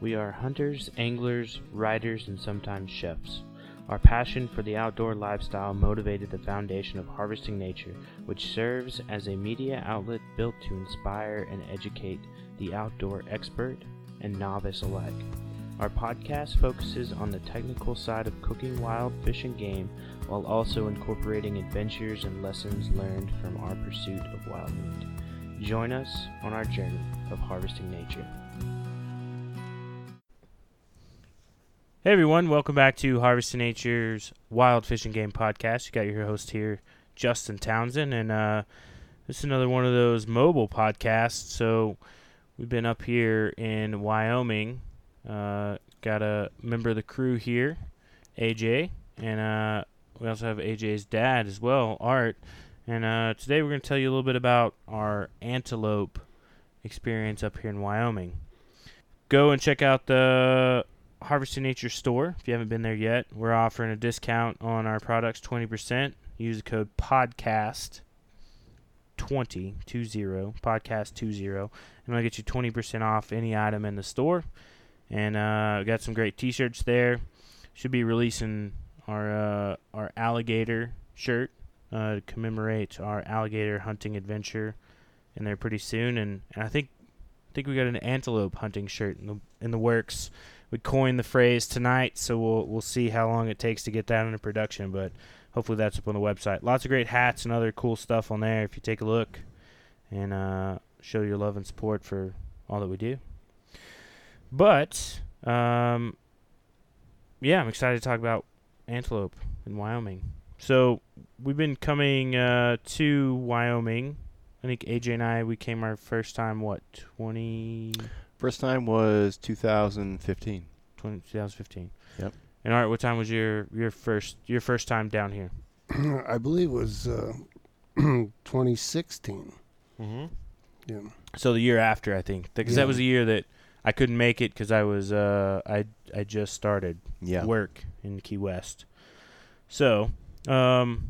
We are hunters, anglers, riders, and sometimes chefs. Our passion for the outdoor lifestyle motivated the foundation of Harvesting Nature, which serves as a media outlet built to inspire and educate the outdoor expert and novice alike. Our podcast focuses on the technical side of cooking wild fish and game, while also incorporating adventures and lessons learned from our pursuit of wild meat. Join us on our journey of Harvesting Nature. Hey everyone, welcome back to Harvest of Nature's Wild Fishing Game Podcast. You got your host here, Justin Townsend, and this is another one of those mobile podcasts. So we've been up here in Wyoming. Got a member of the crew here, AJ, and we also have AJ's dad as well, Art. And today we're going to tell you a little bit about our antelope experience up here in Wyoming. Go and check out the Harvesting Nature store if you haven't been there yet. We're offering a discount on our products, 20%. Use the code podcast 20, and I'll get you 20% off any item in the store. And we got some great t-shirts there. Should be releasing our alligator shirt to commemorate our alligator hunting adventure in there pretty soon. And I think we got an antelope hunting shirt in the works. We coined the phrase tonight, so we'll see how long it takes to get that into production, but hopefully that's up on the website. Lots of great hats and other cool stuff on there if you take a look and show your love and support for all that we do. But, I'm excited to talk about antelope in Wyoming. So we've been coming to Wyoming. I think AJ and I, we came our first time, First time was 2015. 2015. Yep. And Art, what time was your first time down here? I believe it was 2016. Mm-hmm. Yeah. So the year after, I think, because that was the year that I couldn't make it because I was I just started work in Key West. So so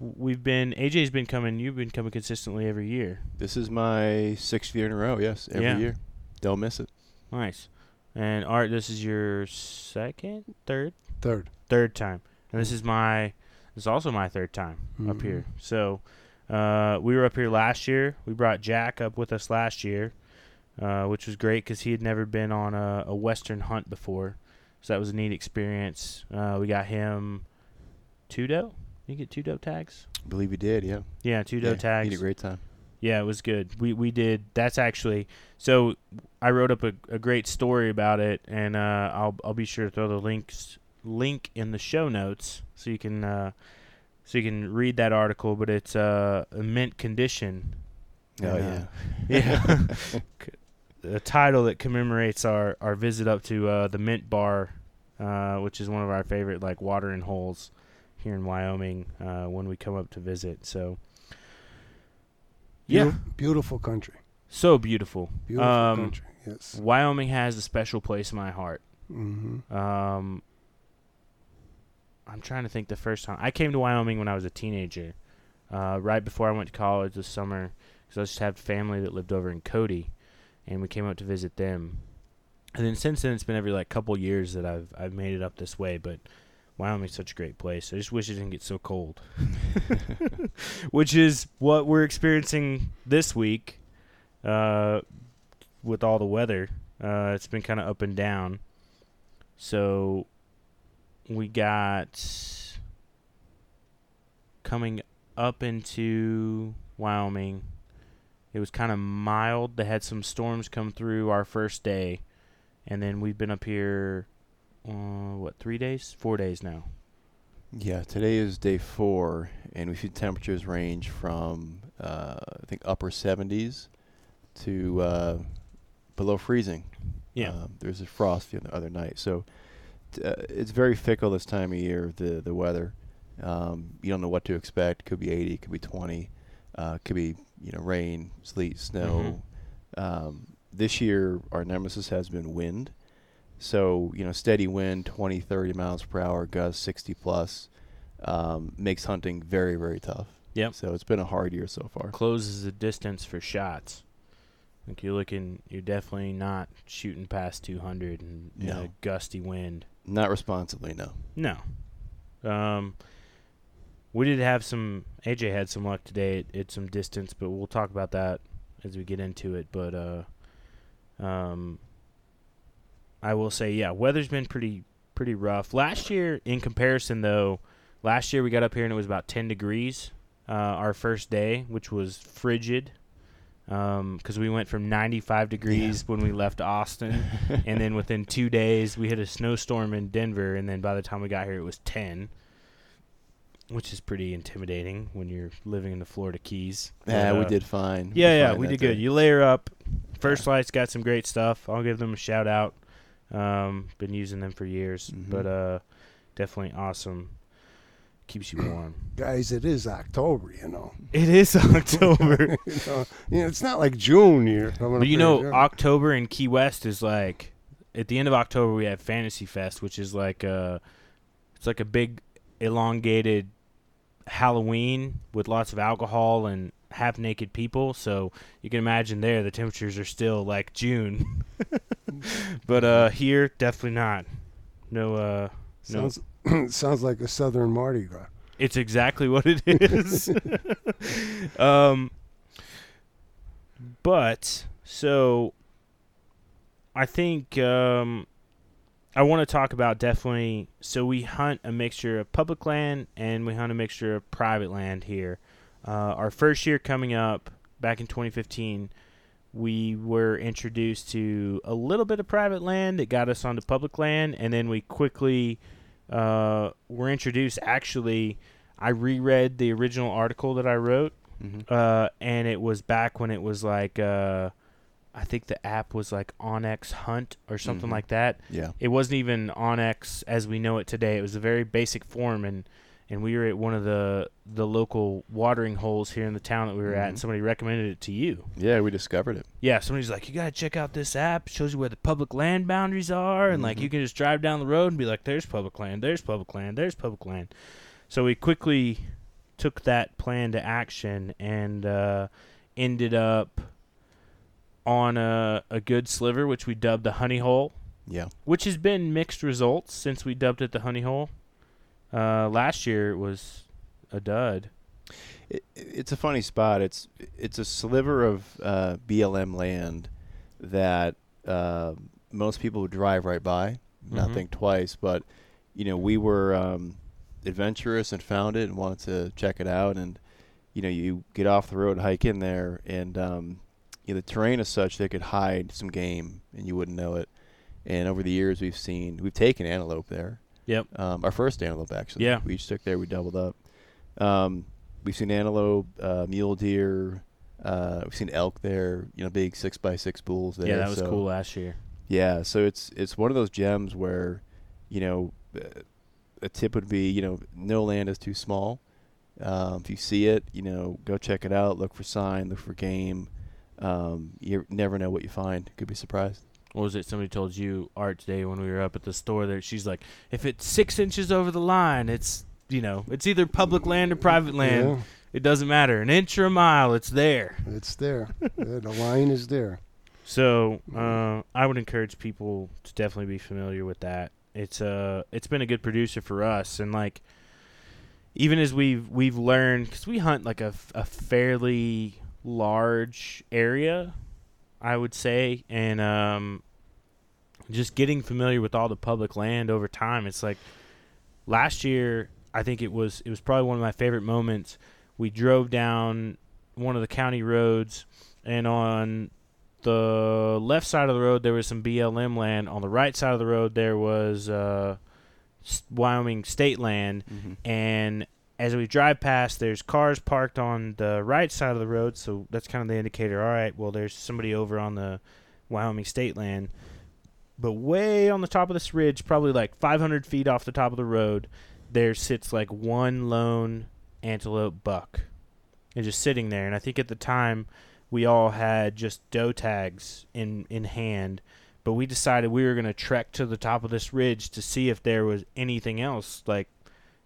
we've been, AJ's been coming, you've been coming consistently every year. This is my 6th year in a row, yes, every year. Don't miss it. Nice. And Art, this is your third time. And this is also my third time up here. So we were up here last year. We brought Jack up with us last year, which was great because he had never been on a Western hunt before. So that was a neat experience. We got him 2 doe. You get 2 doe tags? I believe we did, yeah. Yeah, 2 doe tags. You had a great time. Yeah, it was good. We did. That's actually, so I wrote up a great story about it, and I'll be sure to throw the link in the show notes so you can read that article. But it's a mint condition. Oh and, a title that commemorates our visit up to the Mint Bar, which is one of our favorite like watering holes here in Wyoming when we come up to visit. So beautiful country, so beautiful country. Yes, Wyoming has a special place in my heart. Mm-hmm. I'm trying to think, the first time I came to Wyoming when I was a teenager, right before I went to college this summer, because I just had family that lived over in Cody, and we came up to visit them. And then since then, it's been every like couple years that I've made it up this way. But Wyoming's such a great place. I just wish it didn't get so cold, which is what we're experiencing this week. with all the weather. It's been kind of up and down. So we got coming up into Wyoming. It was kind of mild. They had some storms come through our first day. And then we've been up here, 3 days? 4 days now. Yeah, today is day 4, and we've seen temperatures range from, I think, upper 70s to below freezing. Yeah. There's a frost the other night. So it's very fickle this time of year, the weather. You don't know what to expect. Could be 80, could be 20, could be rain, sleet, snow. Mm-hmm. This year, our nemesis has been wind. So, steady wind, 20, 30 miles per hour, gusts 60 plus, makes hunting very, very tough. Yep. So it's been a hard year so far. Closes the distance for shots. Like you're definitely not shooting past 200 and a gusty wind. Not responsibly, no. No. We did have AJ had some luck today at some distance, but we'll talk about that as we get into it. But, I will say, yeah, weather's been pretty rough. Last year, in comparison, though, we got up here and it was about 10 degrees our first day, which was frigid because we went from 95 degrees when we left Austin. And then within 2 days, we had a snowstorm in Denver. And then by the time we got here, it was 10, which is pretty intimidating when you're living in the Florida Keys. Yeah, we did fine. We did good. You layer up. First Light's got some great stuff. I'll give them a shout out. Been using them for years, but definitely awesome. Keeps you warm. Guys, it is October, It is October. It's not like June here. But October in Key West is like at the end of October we have Fantasy Fest, which is like it's like a big elongated Halloween with lots of alcohol and half-naked people, so you can imagine there the temperatures are still like June. But here, definitely not. No. Sounds like a southern Mardi Gras. It's exactly what it is. But so I think I want to talk about definitely. So we hunt a mixture of public land and we hunt a mixture of private land here. Our first year coming up, back in 2015, we were introduced to a little bit of private land that got us onto public land, and then we quickly were introduced. Actually, I reread the original article that I wrote, and it was back when it was like, I think the app was like Onyx Hunt or something like that. Yeah. It wasn't even Onyx as we know it today. It was a very basic form, and we were at one of the local watering holes here in the town that we were at, and somebody recommended it to you. Yeah, we discovered it. Yeah, somebody's like, you got to check out this app. It shows you where the public land boundaries are, and, like, you can just drive down the road and be like, there's public land, there's public land, there's public land. So we quickly took that plan to action and ended up on a good sliver, which we dubbed the Honey Hole. Yeah. Which has been mixed results since we dubbed it the Honey Hole. Last year was a dud. It's a funny spot. It's a sliver of BLM land that most people would drive right by, not think twice. But we were adventurous and found it and wanted to check it out. And you get off the road and hike in there, and the terrain is such they could hide some game and you wouldn't know it. And over the years we've taken antelope there. Yep. Our first antelope, actually. Yeah. We each took there. We doubled up. We've seen antelope, mule deer. We've seen elk there. Big 6x6 bulls there. Yeah, that was cool last year. Yeah. So it's one of those gems where, a tip would be, no land is too small. If you see it, go check it out. Look for sign. Look for game. You never know what you find. Could be surprised. What was it somebody told you, Art, today when we were up at the store there? She's like, if it's 6 inches over the line, it's, it's either public land or private land. Yeah. It doesn't matter. An inch or a mile, it's there. It's there. The line is there. So I would encourage people to definitely be familiar with that. It's been a good producer for us. And, like, even as we've learned, because we hunt, like, a fairly large area. I would say, and just getting familiar with all the public land over time. It's like last year, I think it was probably one of my favorite moments. We drove down one of the county roads, and on the left side of the road there was some BLM land. On the right side of the road there was Wyoming state land, mm-hmm. and as we drive past, there's cars parked on the right side of the road, so that's kind of the indicator. All right, well, there's somebody over on the Wyoming state land. But way on the top of this ridge, probably like 500 feet off the top of the road, there sits like one lone antelope buck. And just sitting there. And I think at the time, we all had just doe tags in hand. But we decided we were going to trek to the top of this ridge to see if there was anything else, like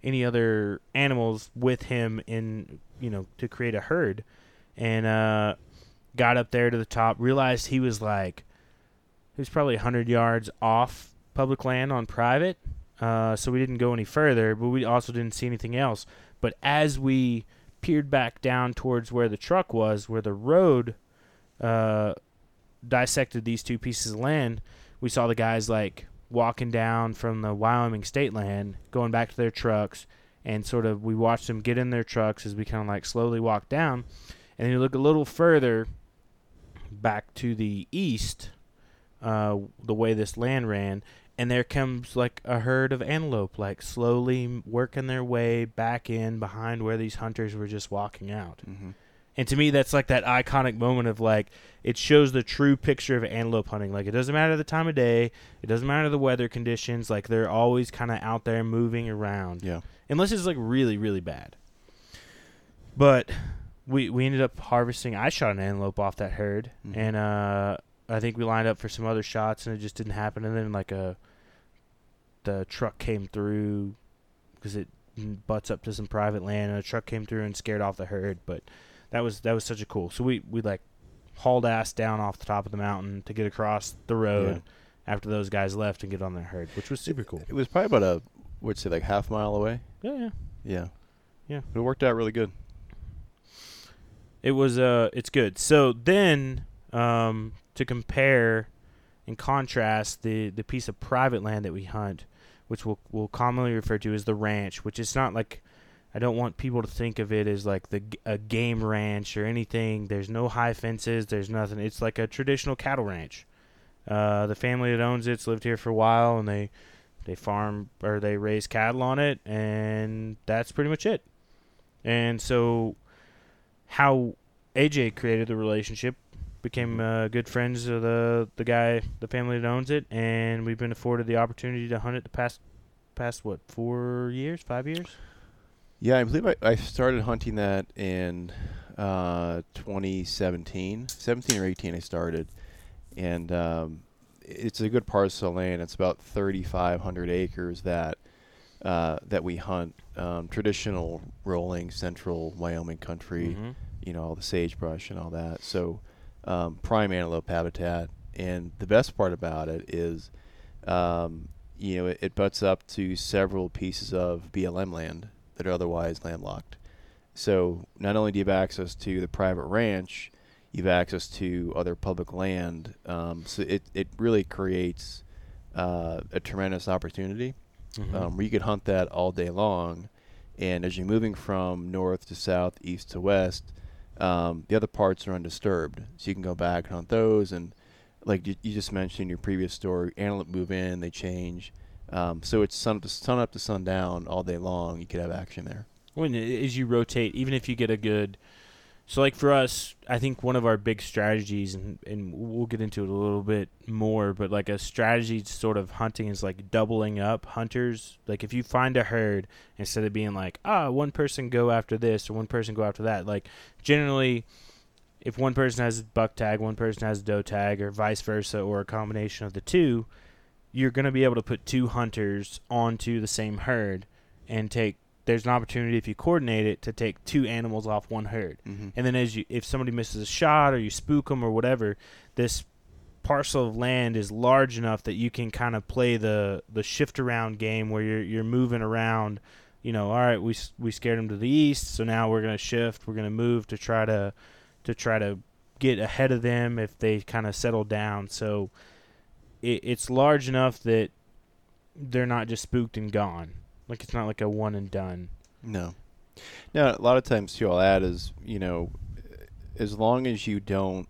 any other animals with him in, you know, to create a herd. And got up there to the top, realized he was probably 100 yards off public land on private. So we didn't go any further, but we also didn't see anything else. But as we peered back down towards where the truck was, where the road dissected these two pieces of land, we saw the guys like walking down from the Wyoming state land, going back to their trucks, and sort of we watched them get in their trucks as we kind of like slowly walked down. And then you look a little further back to the east, the way this land ran, and there comes like a herd of antelope, like slowly working their way back in behind where these hunters were just walking out. Mm-hmm. And to me, that's like that iconic moment of like, it shows the true picture of antelope hunting. Like, it doesn't matter the time of day, it doesn't matter the weather conditions. Like, they're always kind of out there moving around. Yeah. Unless it's like really, really bad. But we ended up harvesting. I shot an antelope off that herd, mm-hmm. and I think we lined up for some other shots, and it just didn't happen. And then like the truck came through because it butts up to some private land, and a truck came through and scared off the herd. But that was such a cool. So we like hauled ass down off the top of the mountain to get across the road after those guys left and get on their herd, which was super cool. It was probably about we'd say like half mile away. Yeah. But it worked out really good. It was it's good. So then to compare and contrast the piece of private land that we hunt, which we'll commonly refer to as the ranch, which is not like, I don't want people to think of it as like a game ranch or anything. There's no high fences. There's nothing. It's like a traditional cattle ranch. The family that owns it's lived here for a while, and they farm or they raise cattle on it, and that's pretty much it. And so how AJ created the relationship, became good friends of the guy, the family that owns it, and we've been afforded the opportunity to hunt it the past what, 4 years, 5 years? Yeah, I believe I started hunting that in 2017. 17 or 18 I started. And it's a good parcel of land. It's about 3,500 acres that we hunt traditional rolling central Wyoming country, mm-hmm. you know, all the sagebrush and all that. So prime antelope habitat, and the best part about it is, you know, it butts up to several pieces of BLM land that are otherwise landlocked. So not only do you have access to the private ranch, you have access to other public land. So it really creates a tremendous opportunity, mm-hmm. Where you could hunt that all day long. And as you're moving from north to south, east to west, the other parts are undisturbed, so you can go back and hunt those. And like you just mentioned in your previous story, antelope move in, they change, so it's sun up to sundown all day long. You could have action there. When as you rotate, even if you get a good, so like for us, I think one of our big strategies, and we'll get into it a little bit more, but like a strategy sort of hunting is like doubling up hunters. Like if you find a herd, instead of being like, one person go after this or one person go after that, like generally if one person has a buck tag, one person has a doe tag, or vice versa, or a combination of the two, you're going to be able to put two hunters onto the same herd and there's an opportunity, if you coordinate it, to take two animals off one herd. Mm-hmm. And then if somebody misses a shot or you spook them or whatever, this parcel of land is large enough that you can kind of play the shift around game where you're moving around. You know, all right, we scared them to the east, so now we're going to shift, we're going to move to try to get ahead of them if they kind of settle down. So it's large enough that they're not just spooked and gone. Like, it's not like a one and done. No. Now, a lot of times, too, I'll add is, you know, as long as you don't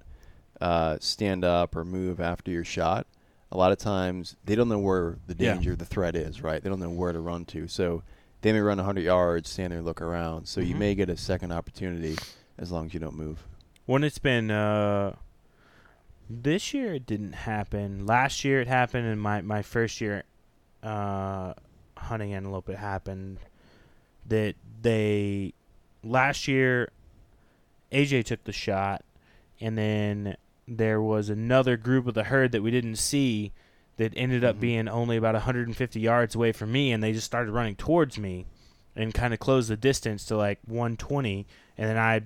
stand up or move after your shot, a lot of times they don't know where the danger, the threat is, right? They don't know where to run to. So they may run 100 yards, stand there, look around. So you may get a second opportunity as long as you don't move. When it's been this year, it didn't happen. Last year it happened, and my first year hunting antelope, it happened that they last year AJ took the shot, and then there was another group of the herd that we didn't see that ended up being only about 150 yards away from me, and they just started running towards me and kind of closed the distance to like 120, and then I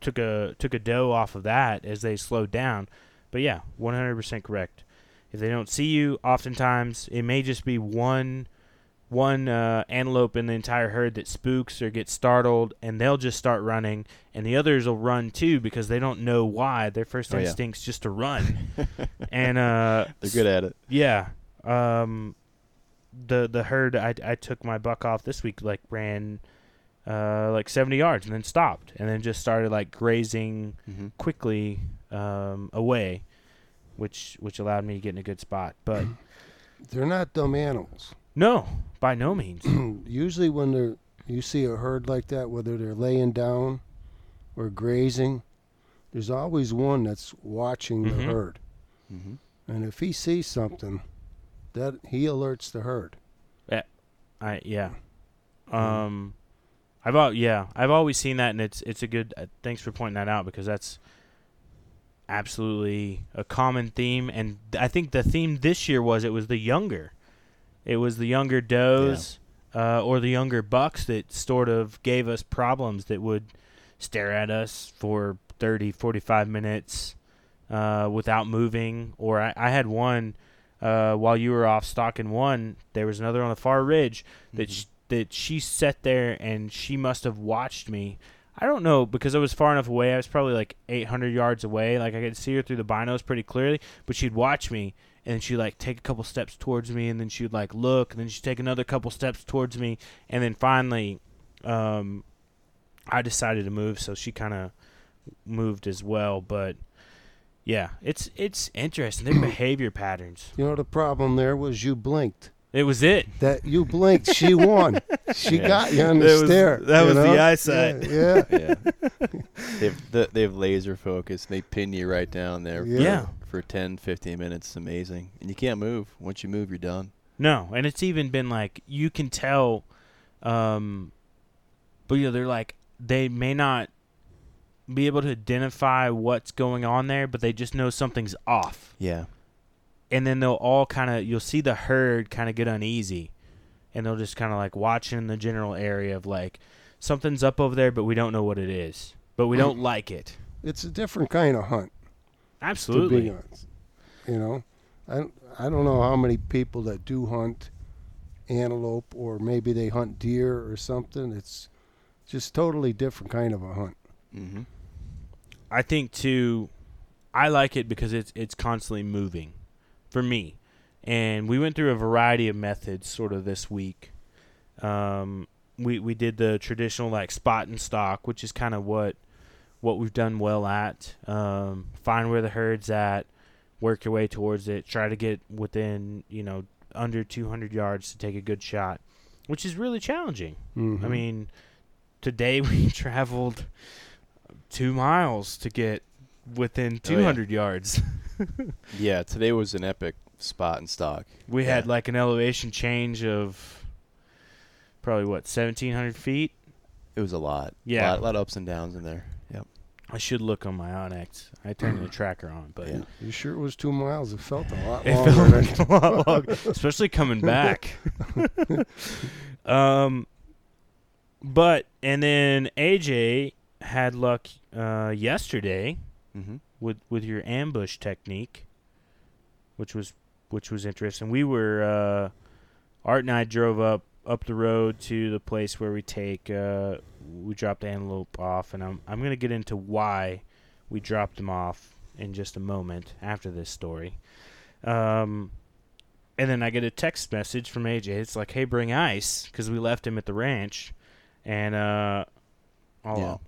took a doe off of that as they slowed down. But yeah, 100% correct. If they don't see you, oftentimes it may just be one antelope in the entire herd that spooks or gets startled, and they'll just start running, and the others will run too because they don't know why. Their first instinct's just to run, and they're good at it. Yeah, the herd I took my buck off this week like ran like 70 yards and then stopped, and then just started like grazing quickly away, which allowed me to get in a good spot. But they're not dumb animals. No, by no means. Usually when you see a herd like that, whether they're laying down or grazing, there's always one that's watching the herd. And if he sees something, that he alerts the herd. I've always seen that, and it's a good thanks for pointing that out, because that's absolutely a common theme. And I think the theme this year was the younger. It was the younger does or the younger bucks that sort of gave us problems, that would stare at us for 30, 45 minutes without moving. Or I had one while you were off stalking one. There was another on the far ridge that she sat there, and she must have watched me. I don't know, because I was far enough away. I was probably like 800 yards away. Like, I could see her through the binos pretty clearly, but she'd watch me. And she'd, like, take a couple steps towards me, and then she'd, like, look, and then she'd take another couple steps towards me. And then finally I decided to move, so she kind of moved as well. But, yeah, it's interesting. Their behavior patterns. You know, the problem there was you blinked. It was it. That you blinked, she won. She got you on the stare. That was the eyesight. Yeah. They have laser focus. They pin you right down there for 10, 15 minutes. It's amazing. And you can't move. Once you move, you're done. No, and it's even been like, you can tell, but, you know, they're like, they may not be able to identify what's going on there, but they just know something's off. Yeah. And then they'll all kind of, you'll see the herd kind of get uneasy, and they'll just kind of like watch in the general area of like, something's up over there, but we don't know what it is, but we don't like it. It's a different kind of hunt. Absolutely. To be honest. You know, I don't know how many people that do hunt antelope, or maybe they hunt deer or something. It's just totally different kind of a hunt. Mm-hmm. I think too, I like it because it's constantly moving. For me, and we went through a variety of methods sort of this week. We did the traditional like spot and stalk, which is kind of what we've done well at. Find where the herd's at, work your way towards it, try to get within, you know, under 200 yards to take a good shot, which is really challenging. Mm-hmm. I mean, today we traveled 2 miles to get within 200 yards. Yeah, today was an epic spot and stalk. We had like an elevation change of probably, 1,700 feet? It was a lot. Yeah. A lot of ups and downs in there. Yep. I should look on my Onyx. I turned the tracker on. But you sure it was 2 miles? It felt a lot longer. It felt a lot longer, especially coming back. And then AJ had luck yesterday. Mm-hmm. With your ambush technique, which was interesting. We were Art and I drove up the road to the place where we dropped the antelope off, and I'm gonna get into why We dropped them off in just a moment after this story. And then I get a text message from AJ. It's like, hey, bring ice, because we left him at the ranch. And Yeah, I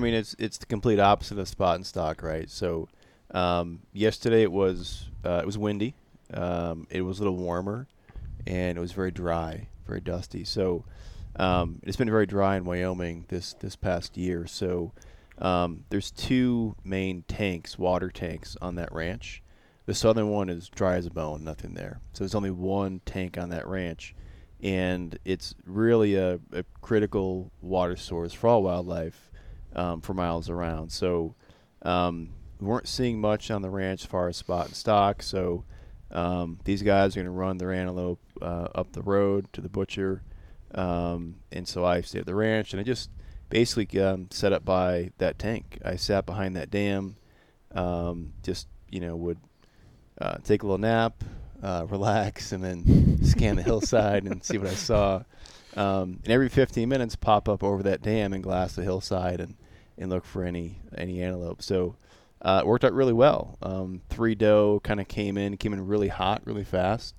mean, it's the complete opposite of spot and stock, right? So yesterday it was windy. It was a little warmer, and it was very dry, very dusty. So it's been very dry in Wyoming this past year. So there's two main tanks, water tanks, on that ranch. The southern one is dry as a bone, nothing there. So there's only one tank on that ranch, and it's really a critical water source for all wildlife for miles around. So we weren't seeing much on the ranch as far as spot and stock. So these guys are going to run their antelope up the road to the butcher. And so I stayed at the ranch, and I just basically set up by that tank. I sat behind that dam, would take a little nap, relax, and then scan the hillside and see what I saw. And every 15 minutes, pop up over that dam and glass the hillside and look for any antelope. So it worked out really well. Three doe kind of came in really hot, really fast.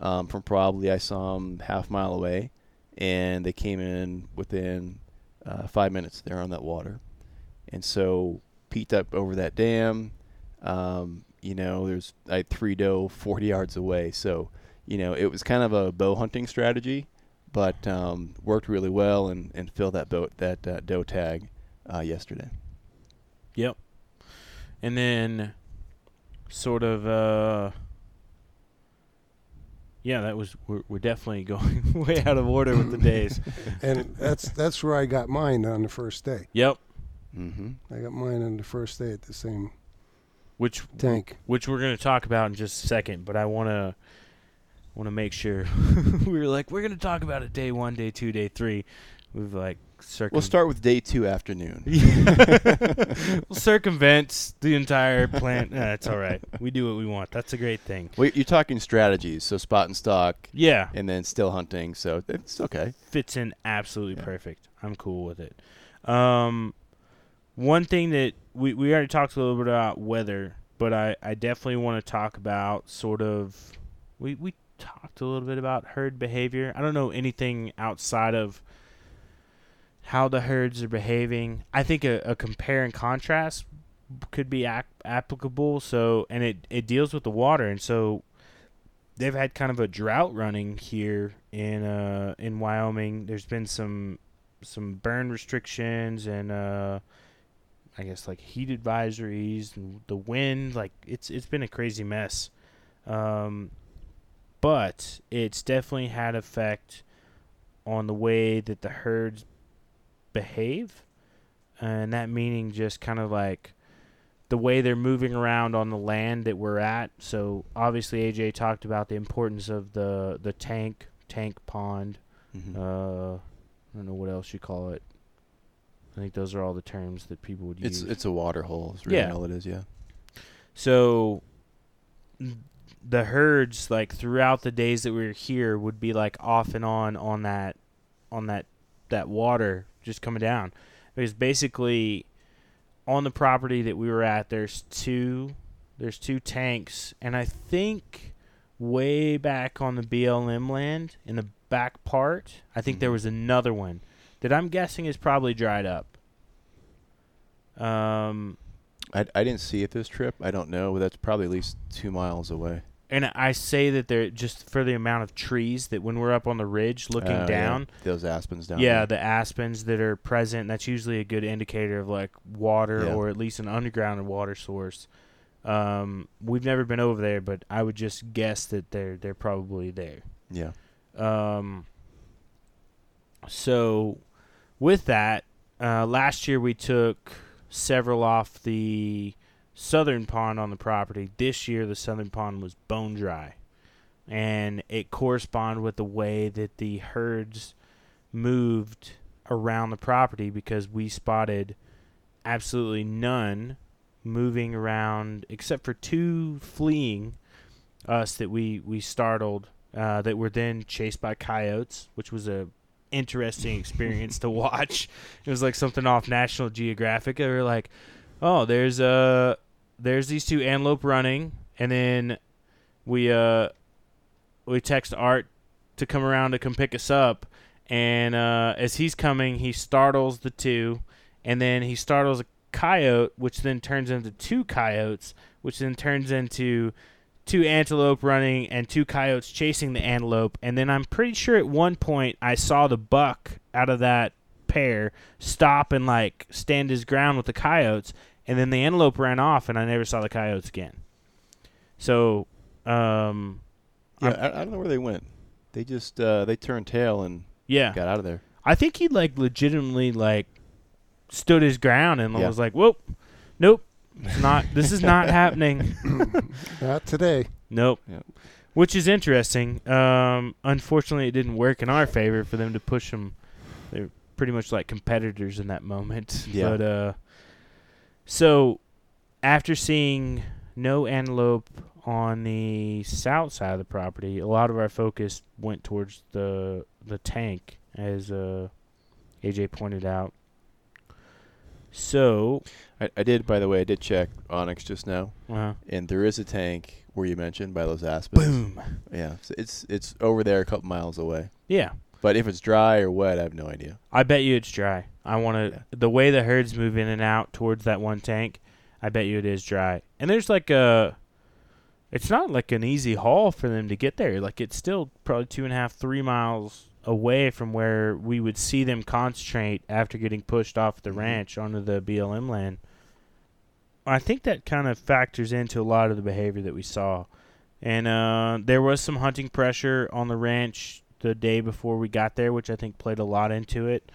From probably, I saw them half mile away, and they came in within 5 minutes. They're on that water. And so peeked up over that dam. I had three doe 40 yards away. So, it was kind of a bow hunting strategy, but worked really well and filled that doe tag yesterday. Yep. And then sort of, that was we're definitely going way out of order with the days. And that's where I got mine on the first day. Yep. Mm-hmm. I got mine on the first day at the same tank, which we're going to talk about in just a second, but I want to make sure we were like, we're going to talk about it day one, day two, day three. We've like we'll start with day two afternoon. We'll circumvent the entire plant. That's all right. We do what we want. That's a great thing. Well, you're talking strategies, so spot and stock. Yeah. And then still hunting, so it's okay. Fits in absolutely perfect. I'm cool with it. One thing that we already talked a little bit about weather, but I definitely want to talk about sort of – we talked a little bit about herd behavior. I don't know anything outside of how the herds are behaving. I think a compare and contrast could be applicable. So, and it deals with the water. And so they've had kind of a drought running here in Wyoming. There's been some burn restrictions and I guess like heat advisories and the wind, like it's been a crazy mess. But it's definitely had effect on the way that the herds behave, and that meaning just kind of like the way they're moving around on the land that we're at. So obviously AJ talked about the importance of the tank pond. Mm-hmm. I don't know what else you call it. I think those are all the terms that people would use. It's a water hole is really all it is, yeah. So the herds, like throughout the days that we were here, would be like off and on that water just coming down. Because basically on the property that we were at, there's two tanks, and I think way back on the BLM land in the back part, I think there was another one that I'm guessing is probably dried up. I didn't see it this trip. I don't know. That's probably at least 2 miles away. And I say that they're just for the amount of trees that when we're up on the ridge looking down. Yeah. Those aspens down there. Yeah, the aspens that are present. That's usually a good indicator of like water or at least an underground water source. We've never been over there, but I would just guess that they're probably there. Yeah. So with that, last year we took several off the southern pond on the property. This year the southern pond was bone dry, and it corresponded with the way that the herds moved around the property, because we spotted absolutely none moving around except for two fleeing us that we startled that were then chased by coyotes, which was a interesting experience to watch. It was like something off National Geographic. They were like, oh, there's these two antelope running, and then we text Art to come around to come pick us up, and as he's coming, he startles the two, and then he startles a coyote, which then turns into two coyotes, which then turns into two antelope running and two coyotes chasing the antelope. And then I'm pretty sure at one point I saw the buck out of that pair stop and like stand his ground with the coyotes, and then the antelope ran off and I never saw the coyotes again. So I don't know where they went. They just they turned tail and got out of there. I think he like legitimately like stood his ground and was like, whoop, nope. It's not. This is not happening. Not today. Nope. Yep. Which is interesting. Unfortunately, it didn't work in our favor for them to push them. They're pretty much like competitors in that moment. Yeah. But so after seeing no antelope on the south side of the property, a lot of our focus went towards the tank, as AJ pointed out. So, I did, by the way, I did check Onyx just now, and there is a tank where you mentioned by those aspens. Boom. Yeah, so it's over there a couple miles away. Yeah. But if it's dry or wet, I have no idea. I bet you it's dry. I want to, the way the herds move in and out towards that one tank, I bet you it is dry. And there's like a, it's not like an easy haul for them to get there. Like it's still probably 2.5-3 miles away from where we would see them concentrate after getting pushed off the ranch onto the BLM land. I think that kind of factors into a lot of the behavior that we saw. And there was some hunting pressure on the ranch the day before we got there, which I think played a lot into it.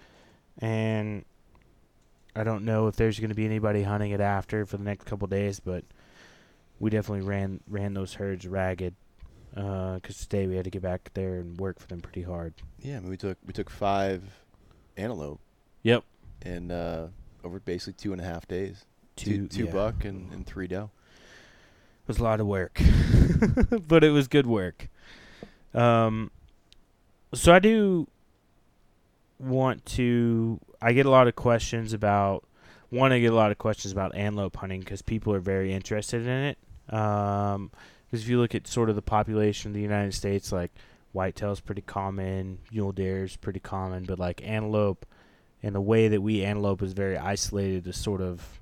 And I don't know if there's going to be anybody hunting it after for the next couple of days, but we definitely ran those herds ragged. Because today we had to get back there and work for them pretty hard. Yeah, I mean, we took 5 antelope. Yep. And over basically 2.5 days. Two buck and 3 doe. It was a lot of work, but it was good work. So I do want to. I get a lot of questions about. I get a lot of questions about antelope hunting because people are very interested in it. Because if you look at sort of the population of the United States, like whitetail's pretty common, mule deer's pretty common, but like antelope and the way that we antelope is very isolated to sort of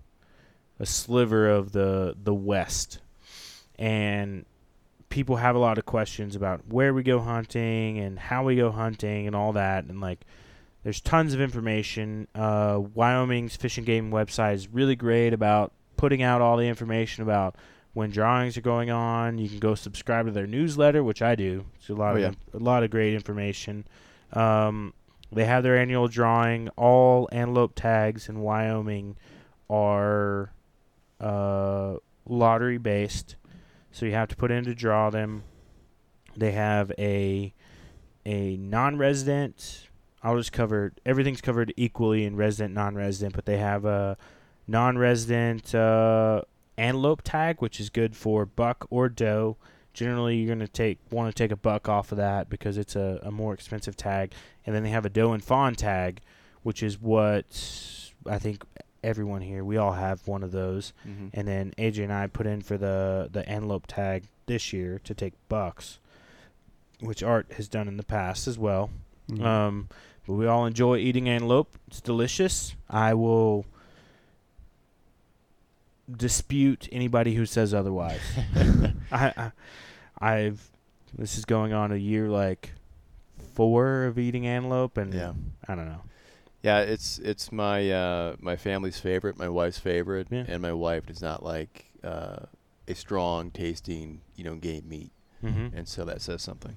a sliver of the West. And people have a lot of questions about where we go hunting and how we go hunting and all that. And like there's tons of information. Wyoming's Fish and Game website is really great about putting out all the information about when drawings are going on. You can go subscribe to their newsletter, which I do. It's a lot of great information. They have their annual drawing. All antelope tags in Wyoming are lottery based, so you have to put in to draw them. They have a non-resident. I'll just cover everything's covered equally in resident, non-resident, but they have a non-resident. Antelope tag, which is good for buck or doe. Generally, you're going to want to take a buck off of that because it's a more expensive tag. And then they have a doe and fawn tag, which is what I think everyone here, we all have one of those. Mm-hmm. And then AJ and I put in for the antelope tag this year to take bucks, which Art has done in the past as well. Mm-hmm. But we all enjoy eating antelope. It's delicious. I will dispute anybody who says otherwise. I've this is going on a year like 4 of eating antelope, and I don't know. Yeah, it's my my family's favorite, my wife's favorite, and my wife does not like a strong tasting game meat, and so that says something.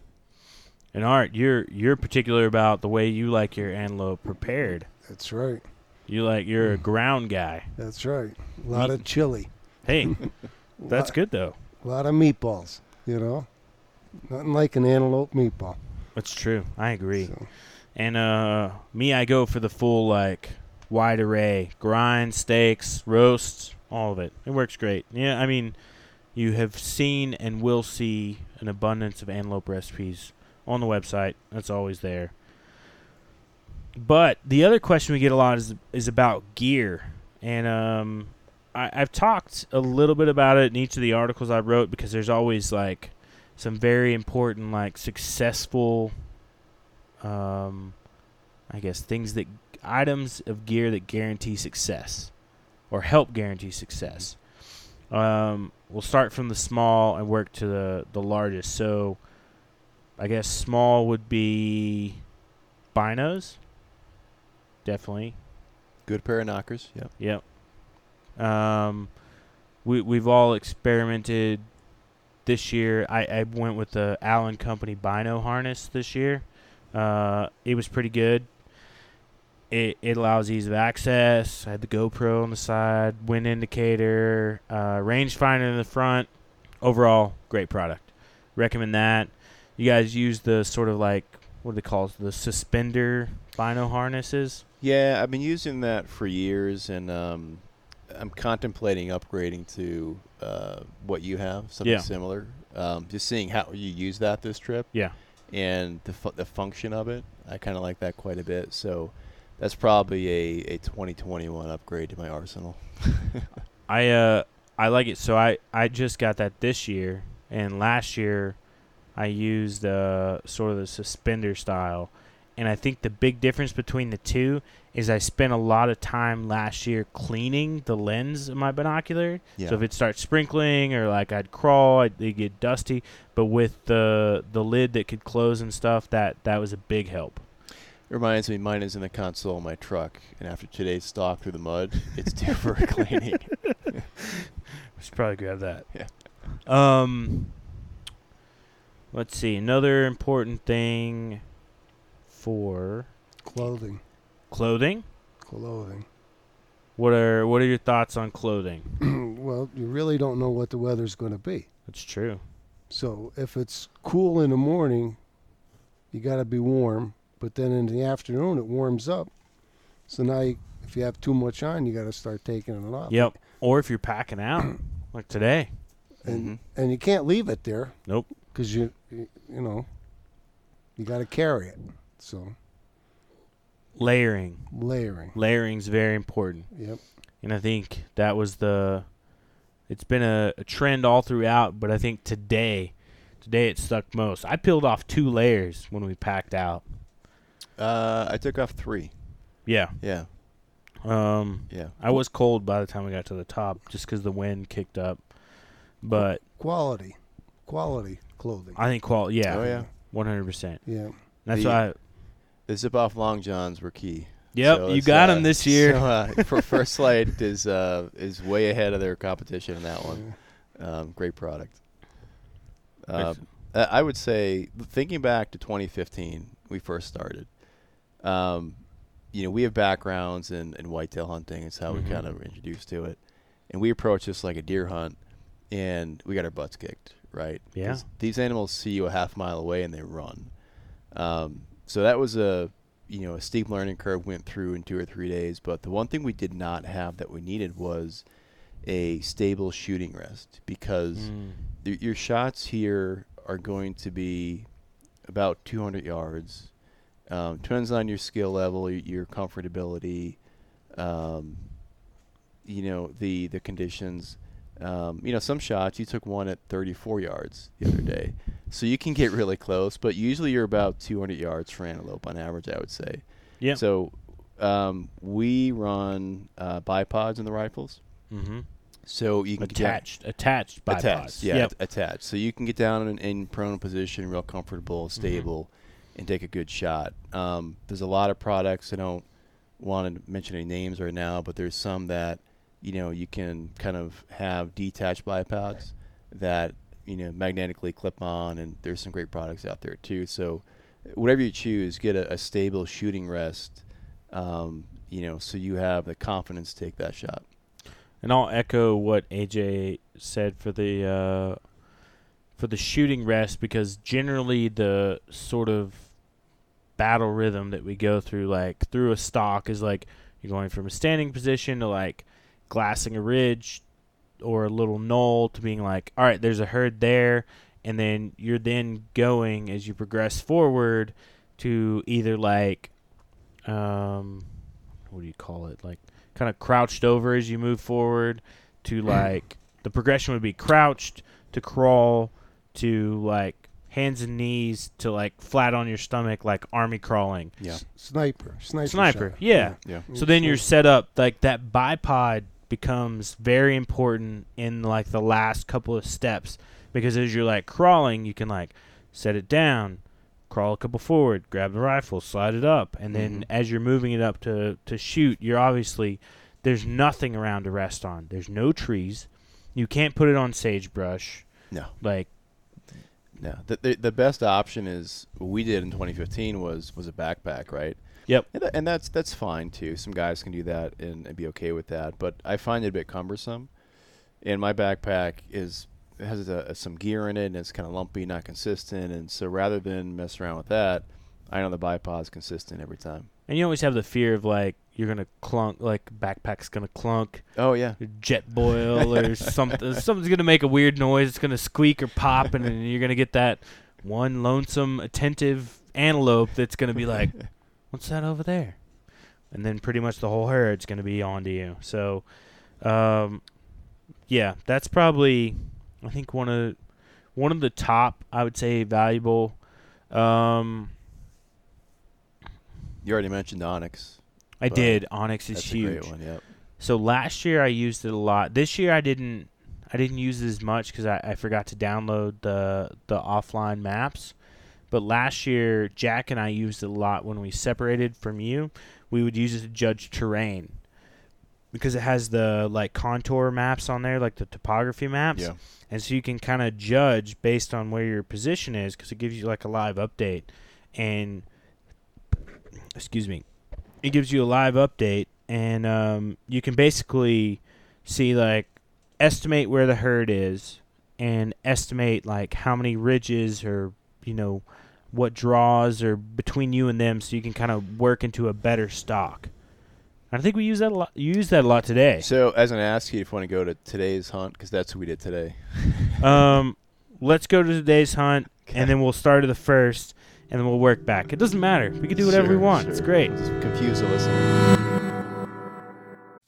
And Art, you're particular about the way you like your antelope prepared. That's right. You're a ground guy. That's right. A lot of chili. Hey, that's good, though. A lot of meatballs, Nothing like an antelope meatball. That's true. I agree. So. And I go for the full, wide array. Grind, steaks, roasts, all of it. It works great. Yeah, I mean, you have seen and will see an abundance of antelope recipes on the website. That's always there. But the other question we get a lot is about gear. And I've talked a little bit about it in each of the articles I wrote, because there's always like some very important, like successful, I guess things that items of gear that guarantee success or help guarantee success. We'll start from the small and work to the largest. So I guess small would be binos. Definitely. Good pair of knockers. Yep. We've all experimented this year. I went with the Allen Company bino harness this year. It was pretty good. It allows ease of access. I had the GoPro on the side, wind indicator, rangefinder in the front. Overall, great product. Recommend that. You guys use the sort of like, what do they call it, the suspender bino harnesses? Yeah, I've been using that for years, and I'm contemplating upgrading to what you have, something similar. Just seeing how you use that this trip. Yeah. And the function of it, I kind of like that quite a bit. So that's probably a 2021 upgrade to my arsenal. I like it. So I just got that this year, and last year I used sort of the suspender style. And I think the big difference between the two is I spent a lot of time last year cleaning the lens of my binocular. Yeah. So if it starts sprinkling or like I'd crawl, it'd get dusty. But with the lid that could close and stuff, that was a big help. It reminds me, mine is in the console of my truck. And after today's stalk through the mud, it's due for a cleaning. We should probably grab that. Yeah. Let's see. Another important thing... for clothing. What are your thoughts on clothing? Well, you really don't know what the weather's going to be. That's true. So if it's cool in the morning, you got to be warm, but then in the afternoon it warms up. So now if you have too much on, you got to start taking it off. Yep. Or if you're packing out like today, and you can't leave it there. Nope. Because you got to carry it. So layering's very important. Yep. And I think that was it's been a trend all throughout, but I think today it stuck most. I peeled off 2 layers when we packed out. I took off 3. Yeah. I was cold by the time we got to the top, just because the wind kicked up. But quality clothing. I think quality. Yeah. Oh yeah. 100%. Yeah. That's why. The zip-off long johns were key. Yep, so you got them this year. So, for First Light is way ahead of their competition in that one. Great product. I would say, thinking back to 2015, we first started. We have backgrounds in whitetail hunting. It's how we kind of introduced to it, and we approached this like a deer hunt, and we got our butts kicked. Right? Yeah. These animals see you a half mile away and they run. So that was a steep learning curve went through in 2 or 3 days. But the one thing we did not have that we needed was a stable shooting rest, because your shots here are going to be about 200 yards. Depends on your skill level, your comfortability, the conditions. Some shots, you took one at 34 yards the other day. So you can get really close, but usually you're about 200 yards for antelope on average, I would say. Yeah. So we run bipods in the rifles. Mm-hmm. So you can attached bipods. Attached. So you can get down in prone position, real comfortable, stable, and take a good shot. There's a lot of products. I don't want to mention any names right now, but there's some that, you can kind of have detached bipods that, magnetically clip on, and there's some great products out there too. So whatever you choose, get a stable shooting rest, so you have the confidence to take that shot. And I'll echo what AJ said for the shooting rest, because generally the sort of battle rhythm that we go through, like through a stalk, is like you're going from a standing position to like glassing a ridge or a little knoll to being like, all right, there's a herd there, and then you're then going as you progress forward to either like what do you call it, like kind of crouched over as you move forward to like the progression would be crouched to crawl to like hands and knees to like flat on your stomach like army crawling. Yeah. Sniper. Yeah. Yeah. Yeah. So then you're set up like that bipod becomes very important in like the last couple of steps because as you're like crawling, you can like set it down, crawl a couple forward, grab the rifle, slide it up, and then as you're moving it up to shoot, you're obviously there's nothing around to rest on. There's no trees. You can't put it on sagebrush. No. Like no. The best option is what we did in 2015 was a backpack, right? Yep. And that's fine too. Some guys can do that and be okay with that, but I find it a bit cumbersome. And my backpack has some gear in it, and it's kind of lumpy, not consistent. And so rather than mess around with that, I know the bipod's consistent every time. And you always have the fear of like you're gonna clunk, like backpack's gonna clunk. Oh yeah, jet boil or something. Something's gonna make a weird noise. It's gonna squeak or pop, and then you're gonna get that one lonesome, attentive antelope that's gonna be like, "What's that over there?" And then pretty much the whole herd's gonna be onto you. So, yeah, that's probably. I think one of the top, I would say, valuable. You already mentioned Onyx. I did. Onyx is huge. That's a great one, yep. So last year I used it a lot. This year I didn't use it as much because I forgot to download the offline maps. But last year Jack and I used it a lot when we separated from you. We would use it to judge terrain because it has the like contour maps on there, like the topography maps. Yeah. And so you can kind of judge based on where your position is because it gives you like a live update. And, excuse me, it gives you a live update. And you can basically see like estimate where the herd is and estimate like how many ridges or, you know, what draws are between you and them so you can kind of work into a better stock. I think we use that a lot today. So, as an ask you if you want to go to today's hunt, because that's what we did today. Let's go to today's hunt, and then we'll start at the first, and then we'll work back. It doesn't matter. We can do whatever we want. Sure. It's great. Just confuse the listener.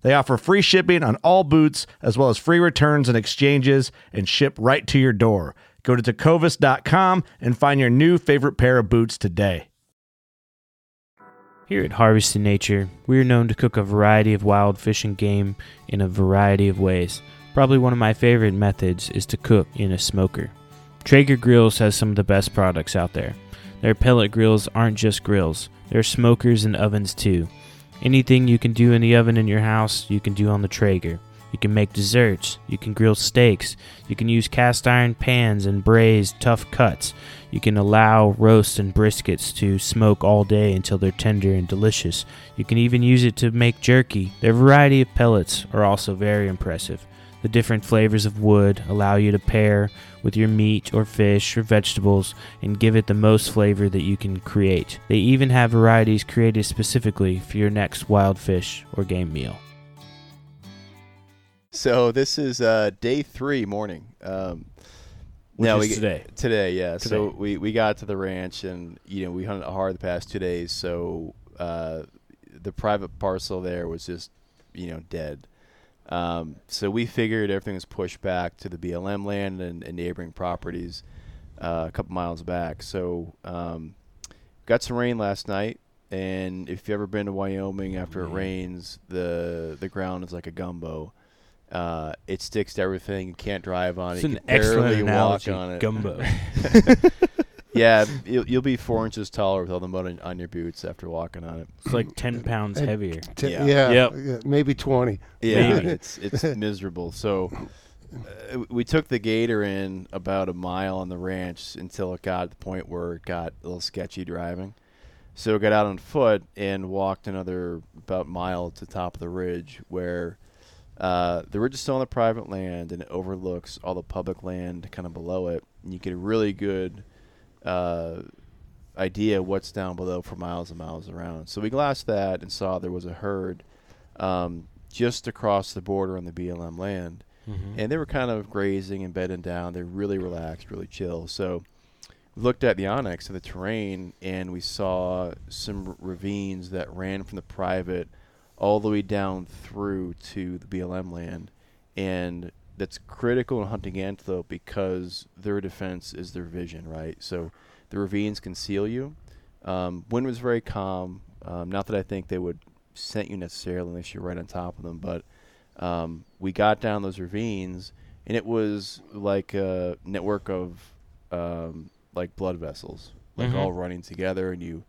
They offer free shipping on all boots, as well as free returns and exchanges, and ship right to your door. Go to Tecovas.com and find your new favorite pair of boots today. Here at Harvesting Nature, we are known to cook a variety of wild fish and game in a variety of ways. Probably one of my favorite methods is to cook in a smoker. Traeger Grills has some of the best products out there. Their pellet grills aren't just grills, they're smokers and ovens too. Anything you can do in the oven in your house, you can do on the Traeger. You can make desserts, you can grill steaks, you can use cast iron pans and braise tough cuts, you can allow roasts and briskets to smoke all day until they're tender and delicious, you can even use it to make jerky. Their variety of pellets are also very impressive. The different flavors of wood allow you to pair with your meat or fish or vegetables and give it the most flavor that you can create. They even have varieties created specifically for your next wild fish or game meal. So this is day 3 morning. Today. Today, yeah. Today. So we got to the ranch, and you know we hunted hard the past 2 days. So the private parcel there was just dead. So we figured everything was pushed back to the BLM land and neighboring properties a couple miles back. So got some rain last night. And if you've ever been to Wyoming, after it rains, the ground is like a gumbo. It sticks to everything. You can't drive on it. It's an excellent analogy. Walk on it. Gumbo. Yeah, you'll be 4 inches taller with all the mud on your boots after walking on it. It's like 10 pounds heavier. Maybe 20. Yeah, maybe. It's miserable. So we took the gator in about a mile on the ranch until it got to the point where it got a little sketchy driving. So we got out on foot and walked another about mile to the top of the ridge where the ridge is still on the private land and it overlooks all the public land kind of below it. And you get a really good idea what's down below for miles and miles around. So we glassed that and saw there was a herd just across the border on the BLM land. Mm-hmm. And they were kind of grazing and bedding down. They're really relaxed, really chill. So we looked at the onyx of the terrain, and we saw some ravines that ran from the private all the way down through to the BLM land. And that's critical in hunting antelope because their defense is their vision, right? So the ravines conceal you. Wind was very calm. Not that I think they would scent you necessarily unless you're right on top of them, but we got down those ravines, and it was like a network of like blood vessels, like all running together. And you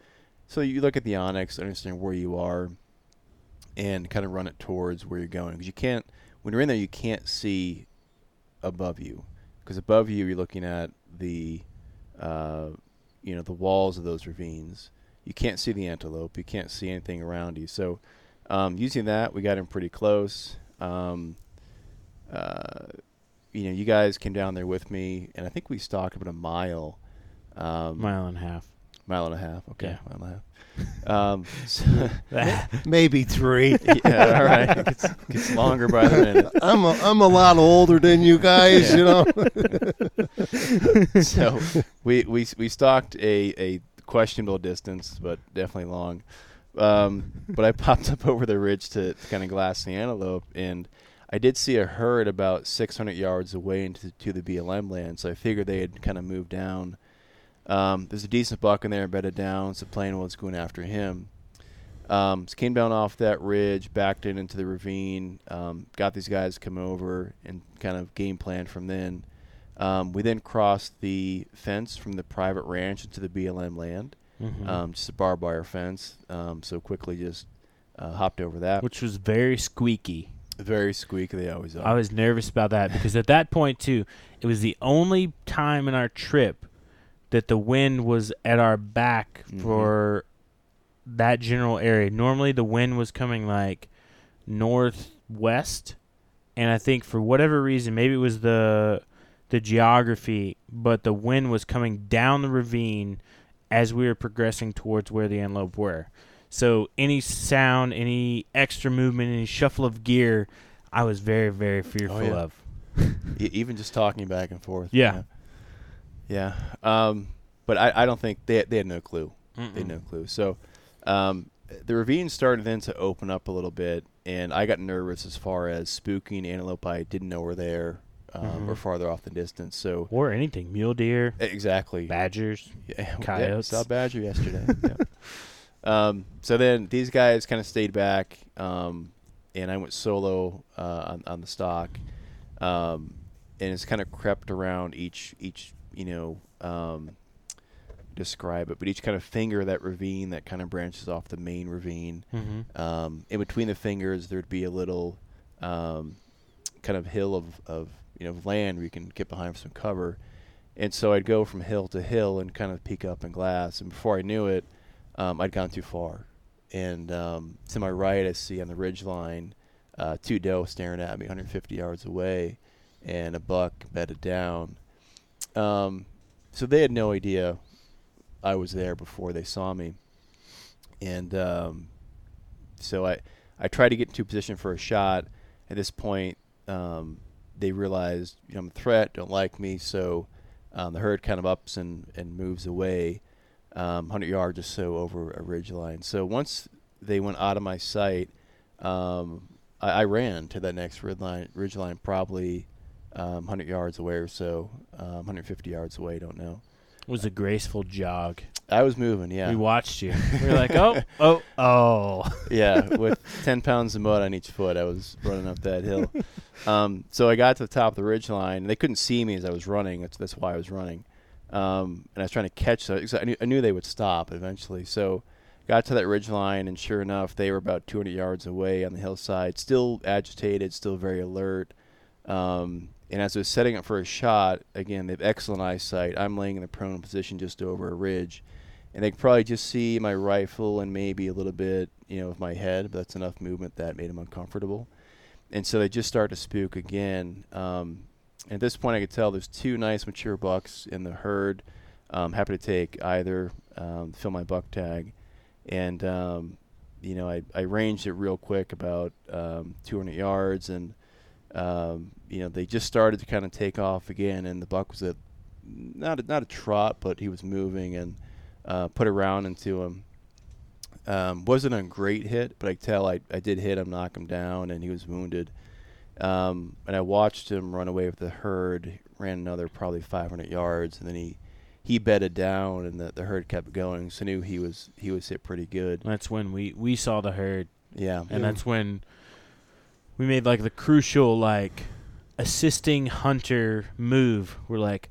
look at the onyx, understand where you are, and kind of run it towards where you're going, because you can't. When you're in there, you can't see above you, because above you, you're looking at the, the walls of those ravines. You can't see the antelope. You can't see anything around you. So using that, we got him pretty close. You guys came down there with me, and I think we stalked about a mile. Mile and a half. Okay, yeah. Maybe three. Yeah, all right. It gets longer by the minute. I'm a lot older than you guys, So we stalked a questionable distance, but definitely long. But I popped up over the ridge to kind of glass the antelope, and I did see a herd about 600 yards away to the BLM land, so I figured they had kind of moved down. There's a decent buck in there bedded down, so Plain was going after him. So came down off that ridge, backed in into the ravine, got these guys to come over and kind of game plan from then. We then crossed the fence from the private ranch into the BLM land, just a barbed wire fence. So quickly just hopped over that. Which was very squeaky. Very squeaky, they always are. I was nervous about that because at that point, too, it was the only time in our trip that the wind was at our back for that general area. Normally the wind was coming like northwest, and I think for whatever reason, maybe it was the geography, but the wind was coming down the ravine as we were progressing towards where the antelope were. So any sound, any extra movement, any shuffle of gear, I was very, very fearful of. Even just talking back and forth. Yeah. You know? Yeah, but I don't think they had no clue. Mm-mm. They had no clue. So the ravine started then to open up a little bit, and I got nervous as far as spooking antelope I didn't know were there or farther off the distance. So or anything, mule deer. Exactly. Badgers, coyotes. Saw badger yesterday. So then these guys kind of stayed back, and I went solo on the stock, and it's kind of crept around each. Describe it, but each kind of finger of that ravine that kind of branches off the main ravine. In between the fingers, there'd be a little kind of hill of land where you can get behind for some cover. And so I'd go from hill to hill and kind of peek up and glass. And before I knew it, I'd gone too far. And to my right, I see on the ridgeline two doe staring at me 150 yards away and a buck bedded down. So they had no idea I was there before they saw me. And so I tried to get into position for a shot. At this point, they realized I'm a threat, don't like me. So the herd kind of ups and moves away 100 yards or so over a ridgeline. So once they went out of my sight, I ran to that next ridgeline probably 100 yards away or so, 150 yards away, don't know. was a graceful jog. I was moving, yeah. We watched you. We were like, oh, oh, oh. Yeah, with 10 pounds of mud on each foot, I was running up that hill. So I got to the top of the ridgeline. They couldn't see me as I was running. That's why I was running. And I was trying to catch them. I knew they would stop eventually. So got to that ridgeline, and sure enough, they were about 200 yards away on the hillside, still agitated, still very alert. And as I was setting up for a shot, again, they have excellent eyesight. I'm laying in a prone position just over a ridge. And they could probably just see my rifle and maybe a little bit, you know, of my head. But that's enough movement that made them uncomfortable. And so they just start to spook again. At this point, I could tell there's two nice mature bucks in the herd. I'm happy to take either, fill my buck tag. And, you know, I ranged it real quick, about 200 yards. And, you know, they just started to kind of take off again. And the buck was at not a trot, but he was moving, and put a round into him. Wasn't a great hit, but I could tell I did hit him, knock him down, and he was wounded. And I watched him run away with the herd, ran another probably 500 yards, and then he bedded down, and the herd kept going. So I knew he was hit pretty good. That's when we saw the herd. Yeah. And that's when we made, like, the crucial, like, assisting hunter move. We're like,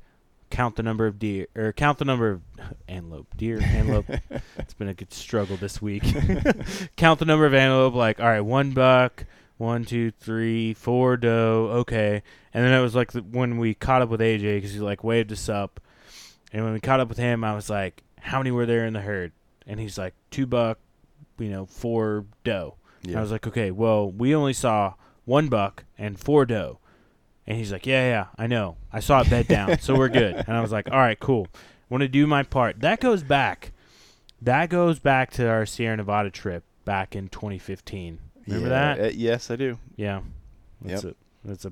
count the number of deer, or count the number of antelope. It's been a good struggle this week. Count the number of antelope, like, all right, one buck, 1, 2, 3, 4 doe, okay. And then it was like when we caught up with AJ, because he, like, waved us up. And when we caught up with him, I was like, how many were there in the herd? And he's like, 2 buck, you know, 4 doe. Yeah. And I was like, okay, well, we only saw 1 buck and 4 doe. And he's like, yeah, I know. I saw it bed down, so we're good. And I was like, all right, cool. Want to do my part. That goes back to our Sierra Nevada trip back in 2015. Remember that? Yes, I do. Yeah. Yes. That's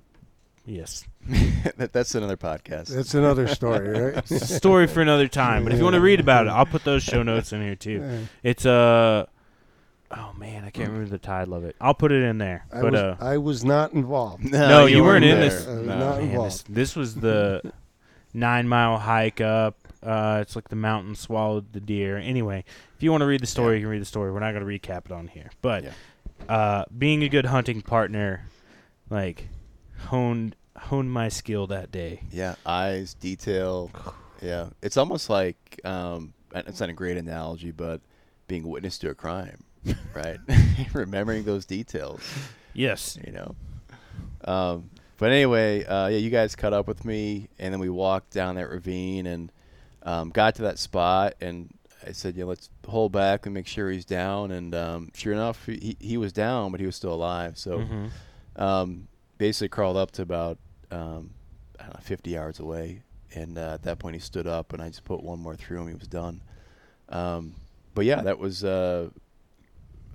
another podcast. That's another story, right? It's a story for another time. But if you want to read about it, I'll put those show notes in here, too. Yeah. It's a... Oh, man, I can't remember the title of it. I'll put it in there. I was not involved. No, you weren't in there. This. I was not involved. This was the 9-mile hike up. It's like the mountain swallowed the deer. Anyway, if you want to read the story, you can read the story. We're not going to recap it on here. But being a good hunting partner, like, honed my skill that day. Yeah, eyes, detail. Yeah, it's almost like, it's not a great analogy, but being a witness to a crime. Right. Remembering those details. Yes. You know. But anyway, you guys caught up with me, and then we walked down that ravine and got to that spot, and I said, yeah, let's hold back and make sure he's down. And sure enough, he was down, but he was still alive. So basically crawled up to about, 50 yards away. And at that point he stood up, and I just put one more through him. He was done. But yeah, that was...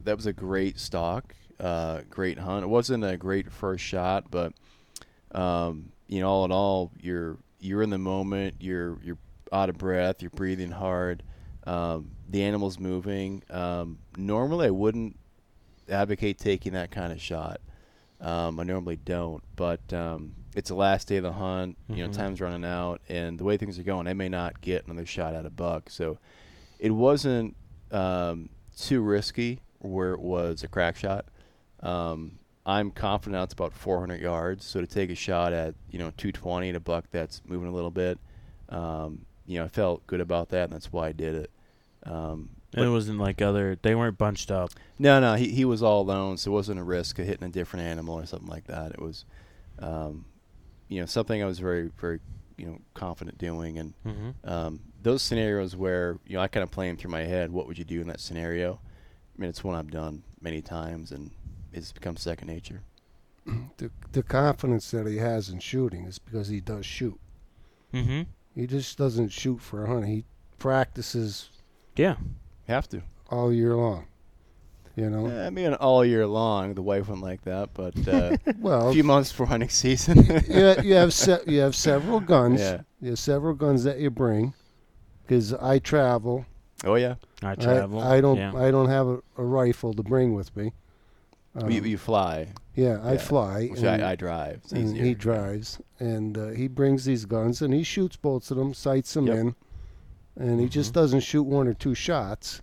that was a great stalk, great hunt. It wasn't a great first shot, but you know, all in all, you're in the moment. You're out of breath. You're breathing hard. The animal's moving. Normally, I wouldn't advocate taking that kind of shot. I normally don't, but it's the last day of the hunt. Mm-hmm. You know, time's running out, and the way things are going, I may not get another shot at a buck. So, it wasn't too risky. Where it was a crack shot. I'm confident now it's about 400 yards, so to take a shot at, you know, 220 at a buck that's moving a little bit, you know, I felt good about that, and that's why I did it. And it wasn't like they weren't bunched up. No, he was all alone, so it wasn't a risk of hitting a different animal or something like that. It was, you know, something I was very, very, you know, confident doing. And those scenarios where, you know, I kind of play them through my head, what would you do in that scenario? I mean, it's one I've done many times, and it's become second nature. The confidence that he has in shooting is because he does shoot. Mm-hmm. He just doesn't shoot for a hunt. He practices. Yeah, have to all year long. You know, I mean, all year long. The wife went like that, but well, a few months for hunting season. Yeah, you have several guns. Yeah, you have several guns that you bring, because I travel. Oh yeah, I travel. I don't have a rifle to bring with me. You fly. Yeah, I fly. Which I drive. It's easier. He drives, and he brings these guns, and he shoots bolts at them, sights them in, and he just doesn't shoot one or two shots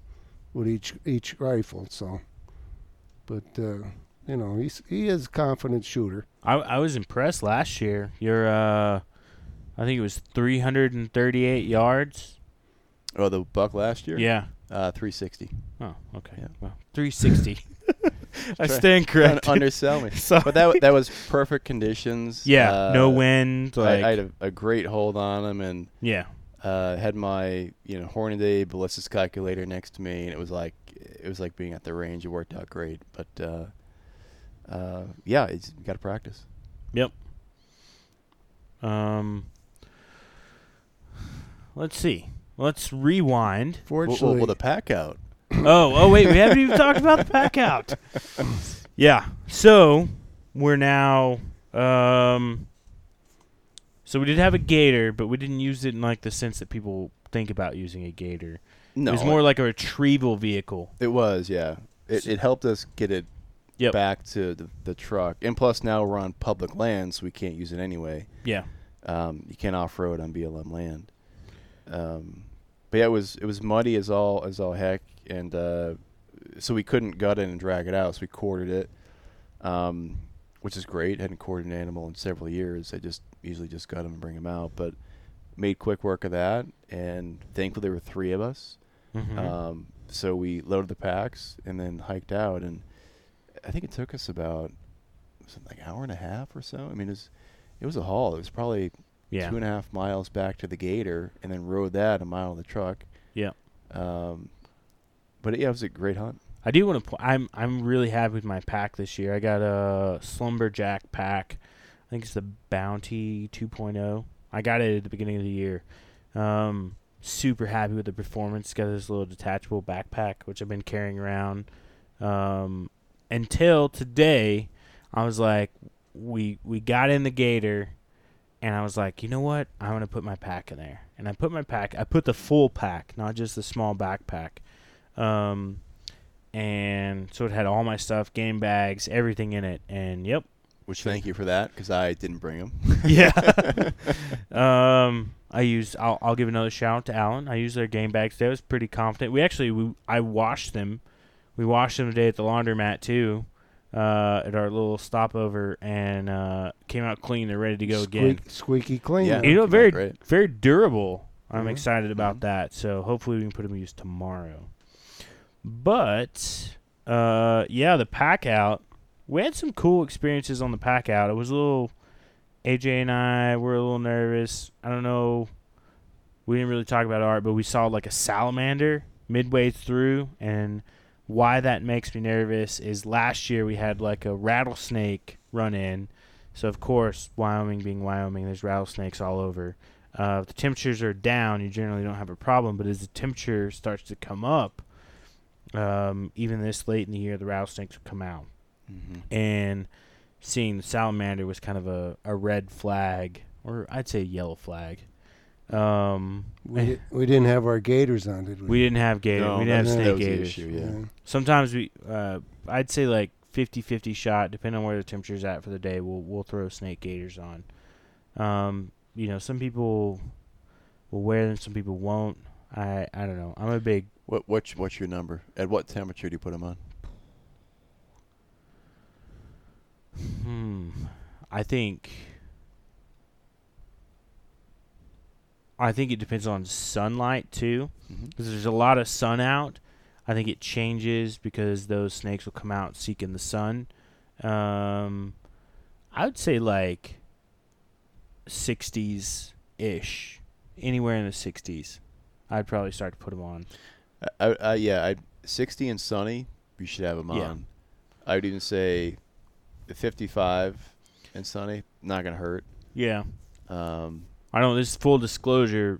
with each rifle. So, but you know, he is a confident shooter. I was impressed last year. Your I think it was 338 yards. Oh, the buck last year? Yeah. 360. Oh, okay. Yeah. Well, 360. I stand corrected. Undersell me. But that was perfect conditions. Yeah, no wind. I had a great hold on him, and had my Hornaday ballistics calculator next to me, and it was like being at the range. It worked out great, but it's got to practice. Yep. Let's see. Let's rewind. Fortunately, the pack out. Oh, wait, we haven't even talked about the pack out. Yeah. So we're now so we did have a gator, but we didn't use it in like the sense that people think about using a gator. No. It was more like a retrieval vehicle. It was, yeah. It helped us get it back to the truck. And plus now we're on public land, so we can't use it anyway. Yeah. You can't off-road on BLM land. But yeah, it was muddy as all heck, and so we couldn't gut it and drag it out. So we quartered it, which is great. Hadn't quartered an animal in several years. I just usually just gut them and bring them out, but made quick work of that. And thankfully there were three of us, so we loaded the packs and then hiked out. And I think it took us about an hour and a half or so. I mean, it was a haul. It was probably 2.5 miles back to the gator, and then rode that a mile in the truck. Yeah. But it was a great hunt. I do want to. I'm really happy with my pack this year. I got a Slumberjack pack. I think it's the Bounty 2.0. I got it at the beginning of the year. Super happy with the performance. Got this little detachable backpack, which I've been carrying around until today. I was like, we got in the gator. And I was like, you know what? I'm going to put my pack in there. And I put my pack. I put the full pack, not just the small backpack. And so it had all my stuff, game bags, everything in it. And, Which, thank you for that, because I didn't bring them. Yeah. I'll give another shout-out to Allen. I used their game bags today. I was pretty confident. I washed them. We washed them today at the laundromat, too. At our little stopover, and came out clean. They're ready to go again. Squeaky clean. Yeah, very very durable. I'm excited about that. So hopefully we can put them to use tomorrow. But the pack out. We had some cool experiences on the pack out. It was a little. AJ and I were a little nervous. I don't know. We didn't really talk about art, but we saw like a salamander midway through, and. Why that makes me nervous is last year we had like a rattlesnake run in. So, of course, Wyoming being Wyoming, there's rattlesnakes all over. If the temperatures are down, you generally don't have a problem. But as the temperature starts to come up, even this late in the year, the rattlesnakes would come out. Mm-hmm. And seeing the salamander was kind of a red flag, or I'd say a yellow flag. We didn't have our gators on, did we? We didn't have gators. No, we didn't have snake gators. Issue, yeah. Sometimes we, I'd say like 50-50 shot, depending on where the temperature's at for the day. We'll throw snake gators on. Some people will wear them, some people won't. I don't know. I'm a big. What's your number? At what temperature do you put them on? I think it depends on sunlight, too, because there's a lot of sun out. I think it changes because those snakes will come out seeking the sun. I would say like 60s-ish, anywhere in the 60s. I'd probably start to put them on. 60 and sunny, you should have them on. I would even say 55 and sunny, not going to hurt. Yeah. I know this is full disclosure.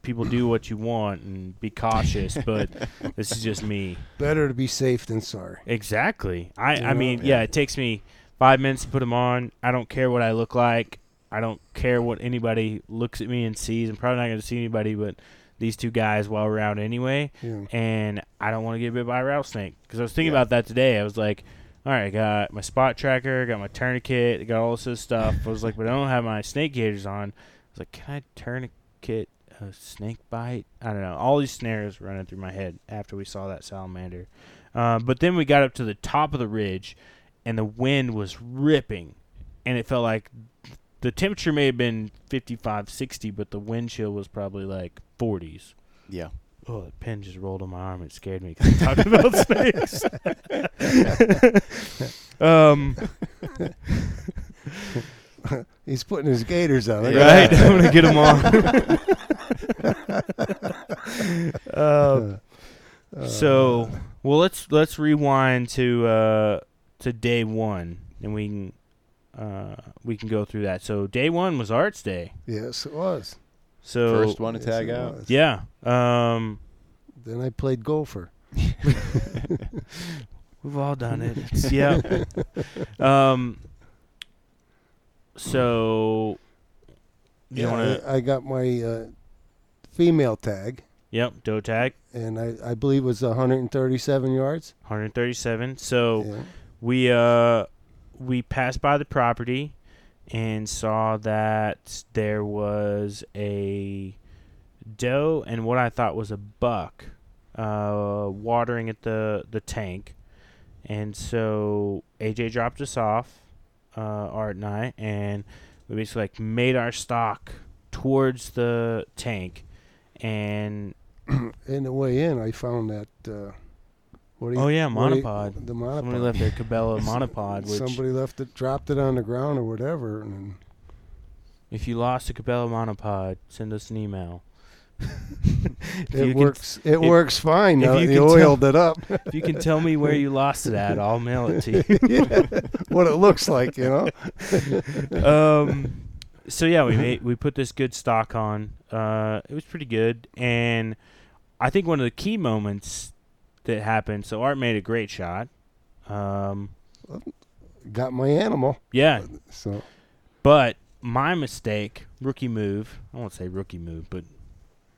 People do what you want and be cautious, but this is just me. Better to be safe than sorry. Exactly. It takes me 5 minutes to put them on. I don't care what I look like. I don't care what anybody looks at me and sees. I'm probably not going to see anybody but these two guys while we're out anyway. Yeah. And I don't want to get bit by a rattlesnake because I was thinking about that today. I was like, all right, I got my spot tracker, got my tourniquet, got all this stuff. I was like, but I don't have my snake gaiters on. I was like, can I tourniquet a snake bite. I don't know. All these snares running through my head after we saw that salamander. But then we got up to the top of the ridge, and the wind was ripping, and it felt like the temperature may have been 55, 60, but the wind chill was probably like 40s. Yeah. Oh, the pin just rolled on my arm. It scared me because I talked about snakes. He's putting his gaiters on. Right? Yeah. I'm going to get them on. So, well, let's rewind to day one, and we can go through that. So day one was Arts Day. Yes, it was. So first one to tag out. Was. Yeah. Then I played golfer. We've all done it. Yeah. So you want to? I got my female tag. Yep, doe tag. And I believe it was 137 yards. 137. So yeah. We passed by the property and saw that there was a doe and what I thought was a buck watering at the tank. And so AJ dropped us off, Art and I, and we basically like made our stalk towards the tank. And in the way in, I found that. Monopod. The monopod. Somebody left their Cabela monopod. Somebody left it, dropped it on the ground or whatever. And if you lost a Cabela monopod, send us an email. It works fine. Now you oiled it up. If you can tell me where you lost it at, I'll mail it to you. Yeah, what it looks like, you know. So yeah, we put this good stock on. It was pretty good, and I think one of the key moments that happened. So Art made a great shot. Got my animal. Yeah. So, but my mistake, rookie move. I won't say rookie move, but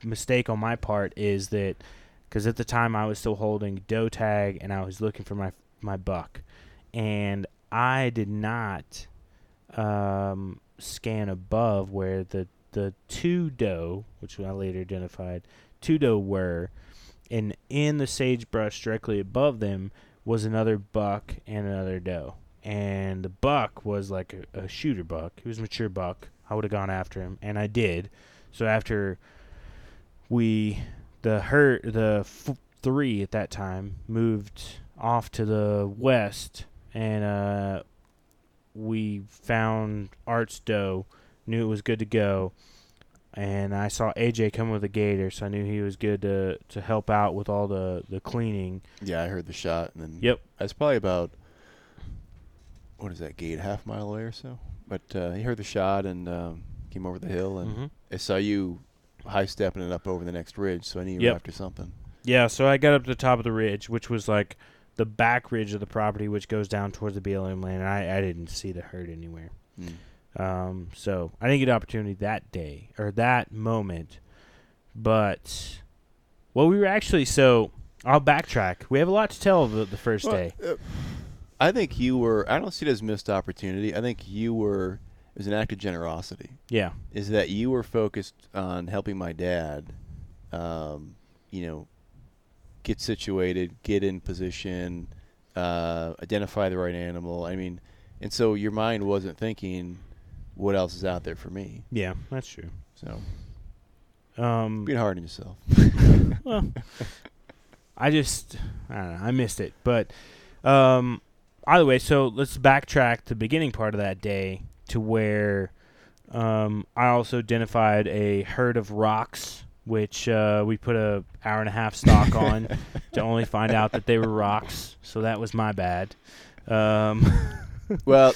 mistake on my part is that because at the time I was still holding doe tag and I was looking for my buck, and I did not scan above where the two doe, which I later identified, two doe were, and in the sagebrush directly above them was another buck and another doe. And the buck was like a shooter buck. He was a mature buck. I would have gone after him, and I did. So after the three at that time moved off to the west, and we found Art's doe, knew it was good to go, and I saw AJ come with a gator, so I knew he was good to help out with all the cleaning. Yeah, I heard the shot, and then yep, I was probably about, what is that, gate, half-mile away or so? But he heard the shot and came over the hill, and mm-hmm. I saw you high-stepping it up over the next ridge, so I knew you were after something. Yeah, so I got up to the top of the ridge, which was like the back ridge of the property, which goes down towards the BLM land, and I didn't see the herd anywhere. So I didn't get an opportunity that day or that moment. But, well, we were actually, so I'll backtrack. We have a lot to tell the first day. I think you were, I don't see it as missed opportunity. I think you were, it was an act of generosity. Yeah. Is that you were focused on helping my dad, get situated, get in position, identify the right animal. I mean, and so your mind wasn't thinking, what else is out there for me? Yeah, that's true. So, being hard on yourself. Well, I don't know, I missed it. But either way, so let's backtrack the beginning part of that day to where I also identified a herd of rocks, which we put an hour and a half stock on to only find out that they were rocks. So that was my bad. Well,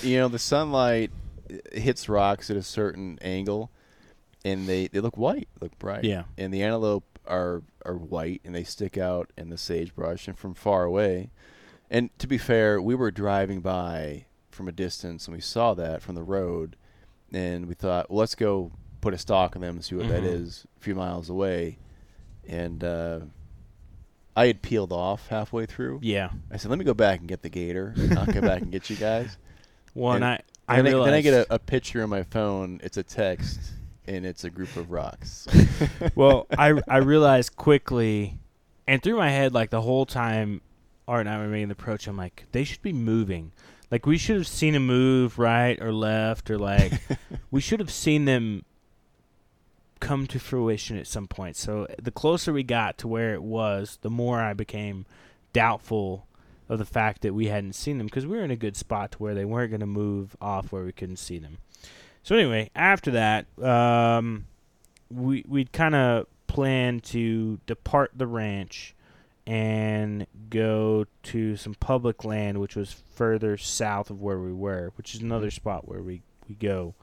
the sunlight hits rocks at a certain angle, and they look white, look bright. Yeah. And the antelope are white, and they stick out in the sagebrush and from far away. And to be fair, we were driving by from a distance, and we saw that from the road, and we thought, well, let's go put a stalk on them and see what mm-hmm. that is a few miles away. And I had peeled off halfway through. Yeah. I said, let me go back and get the gator. I'll come back and get you guys. Well, and I realized. Then I get a picture on my phone. It's a text. and it's a group of rocks. Well, I realized quickly, and through my head, like, the whole time Art and I were making the approach, I'm like, they should be moving. Like, we should have seen them move right or left, or, like, we should have seen them come to fruition at some point. So the closer we got to where it was, the more I became doubtful of the fact that we hadn't seen them, because we were in a good spot to where they weren't going to move off where we couldn't see them. So anyway, after that, we'd kind of planned to depart the ranch and go to some public land, which was further south of where we were, which is another spot where we go